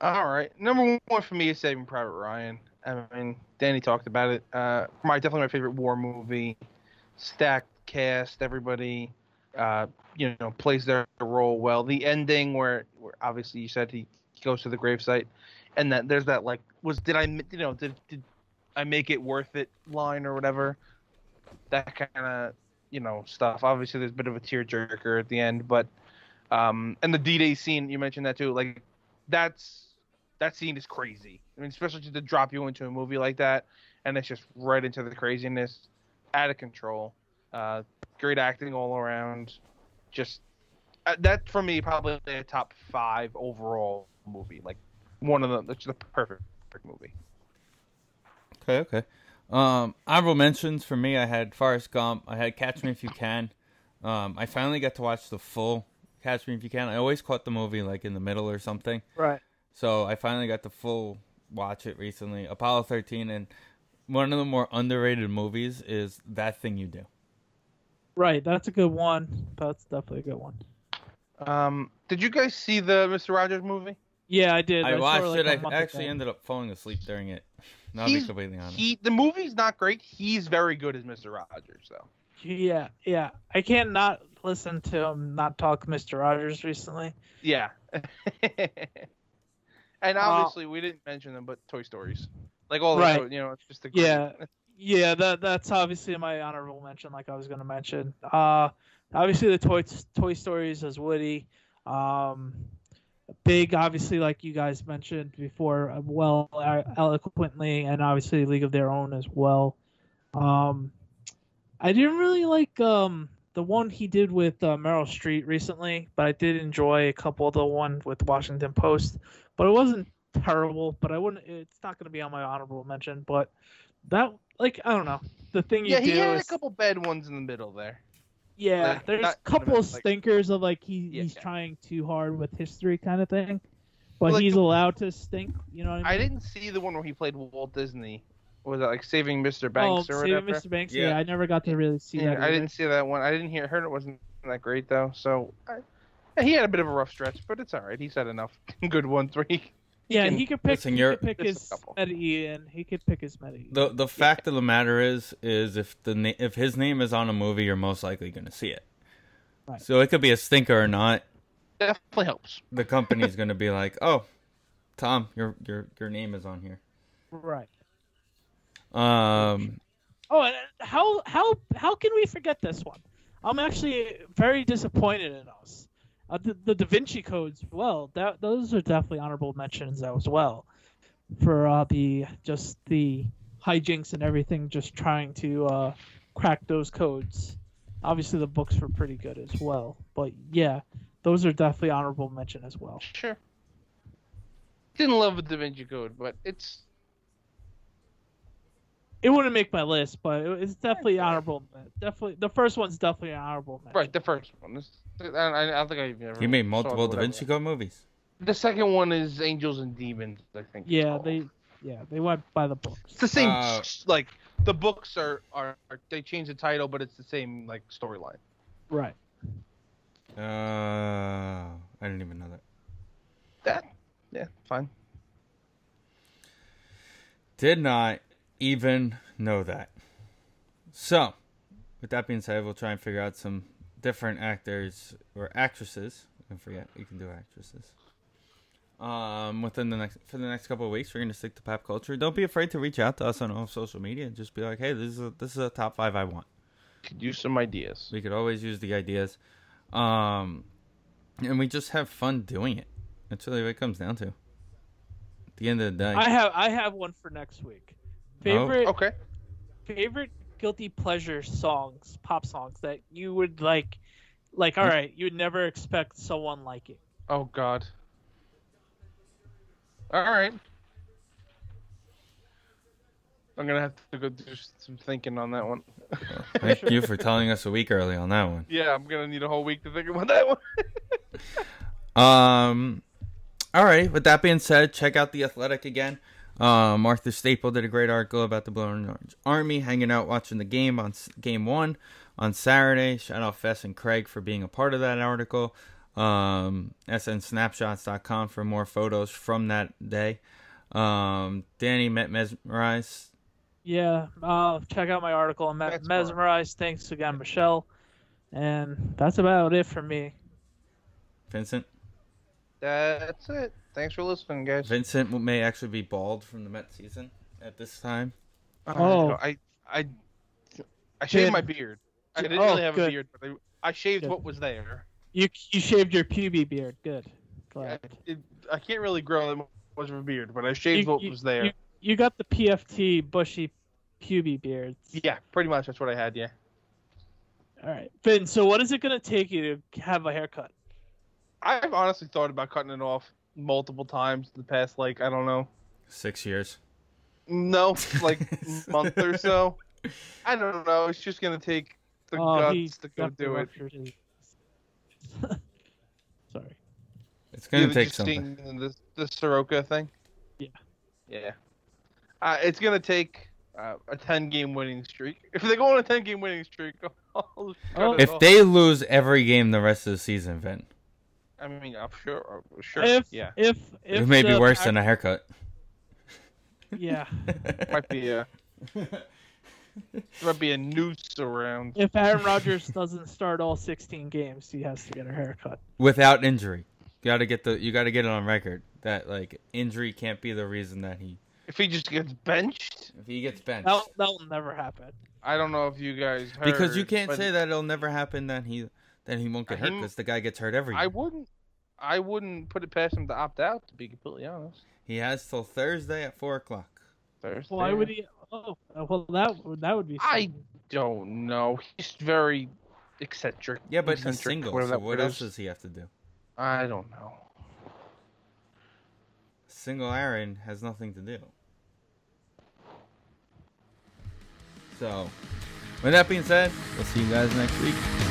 All right. Number one for me is Saving Private Ryan. I mean, Danny talked about it. Definitely my favorite war movie. Stacked cast. Everybody, plays their role well. The ending where obviously you said he goes to the gravesite. And that there's that like, did I make it worth it line or whatever, that kind of, you know, stuff. Obviously, there's a bit of a tearjerker at the end, but and the D-Day scene, you mentioned that too. Like, that scene is crazy. I mean, especially to drop you into a movie like that, and it's just right into the craziness, out of control. Great acting all around. Just that for me probably a top 5 overall movie. Like one of them. That's the perfect movie. Okay. Honorable mentions for me, I had Forrest Gump. I had Catch Me If You Can. I finally got to watch the full Catch Me If You Can. I always caught the movie like in the middle or something. Right. So I finally got the full watch it recently. Apollo 13, and one of the more underrated movies is That Thing You Do. Right, that's a good one. That's definitely a good one. Did you guys see the Mr. Rogers movie? Yeah, I did. I watched it. I actually ended up falling asleep during it. Not to be completely honest. The movie's not great. He's very good as Mr. Rogers, though. Yeah. I can't not listen to him not talk Mr. Rogers recently. Yeah. And obviously, we didn't mention them, but Toy Stories. Like all the right. You know, it's just a great... Yeah, that's obviously my honorable mention, like I was going to mention. Obviously, the Toy Stories as Woody. Big, obviously, like you guys mentioned before, well, eloquently, and obviously League of Their Own as well. I didn't really like the one he did with Meryl Streep recently, but I did enjoy a couple of the one with Washington Post. But it wasn't terrible, but I wouldn't. It's not going to be on my honorable mention, but that, like, I don't know. The thing you do is... Yeah, he had a couple bad ones in the middle there. Yeah, like, there's a couple of stinkers of, like, he's trying too hard with history kind of thing. But like, he's allowed to stink, you know what I mean? I didn't see the one where he played Walt Disney. Was it, like, Saving Mr. Banks or whatever? Saving Mr. Banks, yeah. I never got to really see that. I didn't see that one. I didn't hear it wasn't that great, though. So, he had a bit of a rough stretch, but it's all right. He's had enough good ones where he could pick his Medellin. The fact of the matter is if his name is on a movie, you're most likely going to see it. Right. So it could be a stinker or not. Definitely helps. The company's going to be like, "Oh, Tom, your name is on here." Right. Oh, and how can we forget this one? I'm actually very disappointed in us. The Da Vinci Codes, well, those are definitely honorable mentions as well, for the hijinks and everything, just trying to crack those codes. Obviously, the books were pretty good as well, but yeah, those are definitely honorable mention as well. Sure. Didn't love the Da Vinci Code, but it's... It wouldn't make my list, but it's definitely honorable. Definitely, the first one's definitely an honorable mention. Right, the first one. I don't think I've ever. He made multiple Da Vinci Code movies. The second one is Angels and Demons, I think. Yeah, they went by the books. It's the same, like the books are they changed the title, but it's the same like storyline. Right. I didn't even know that. Yeah, fine. Did not even know that. So, with that being said, we'll try and figure out some different actors or actresses. I forget, you can do actresses. For the next couple of weeks, we're going to stick to pop culture. Don't be afraid to reach out to us on all social media. Just be like, hey, this is a top 5 I want. Could use some ideas. We could always use the ideas. And we just have fun doing it. That's really what it comes down to. At the end of the day. I have one for next week. Favorite guilty pleasure songs, pop songs that you would like. All right, you would never expect someone like it. Oh God. All right. I'm gonna have to go do some thinking on that one. Thank you for telling us a week early on that one. Yeah, I'm gonna need a whole week to think about that one. All right. With that being said, check out The Athletic again. Arthur Staple did a great article about the Blue and Orange Army hanging out watching the game on Game 1 on Saturday. Shout out Fess and Craig for being a part of that article. SNSnapshots.com for more photos from that day. Danny met Mesmerized. Yeah, check out my article on Mesmerized. Thanks again, Michelle. And that's about it for me. Vincent? That's it. Thanks for listening, guys. Vincent may actually be bald from the Mets season at this time. Oh, I shaved my beard. I didn't really have a beard, but I shaved what was there. You shaved your pubic beard. Good. Glad. I can't really grow that much of a beard, but I shaved what was there. You got the PFT bushy pubic beards. Yeah, pretty much. That's what I had. Yeah. All right, Finn. So, what is it going to take you to have a haircut? I've honestly thought about cutting it off multiple times in the past, like, I don't know, 6 years. No, like month or so. I don't know. It's just going to take the guts to go do it. Sorry. It's going to take something. The Soroka thing? Yeah. Yeah. It's going to take a 10-game winning streak. If they go on a 10-game winning streak, I'll cut it off. If they lose every game the rest of the season, Vin. I mean, I'm sure. Yeah. If it may be worse than a haircut. Yeah. Might be a... There might be a noose around. If Aaron Rodgers doesn't start all 16 games, he has to get a haircut. Without injury. You got to get it on record that like injury can't be the reason that he. If he just gets benched. If he gets benched, that'll never happen. I don't know if you guys heard, because you can't say that it'll never happen that he won't get hurt because the guy gets hurt every year. I wouldn't put it past him to opt out. To be completely honest, he has till Thursday at 4:00. Thursday. Why would he? Oh, well, that would be. I don't know. He's very eccentric. Yeah, but he's single. So what else does he have to do? I don't know. Single Aaron has nothing to do. So, with that being said, we'll see you guys next week.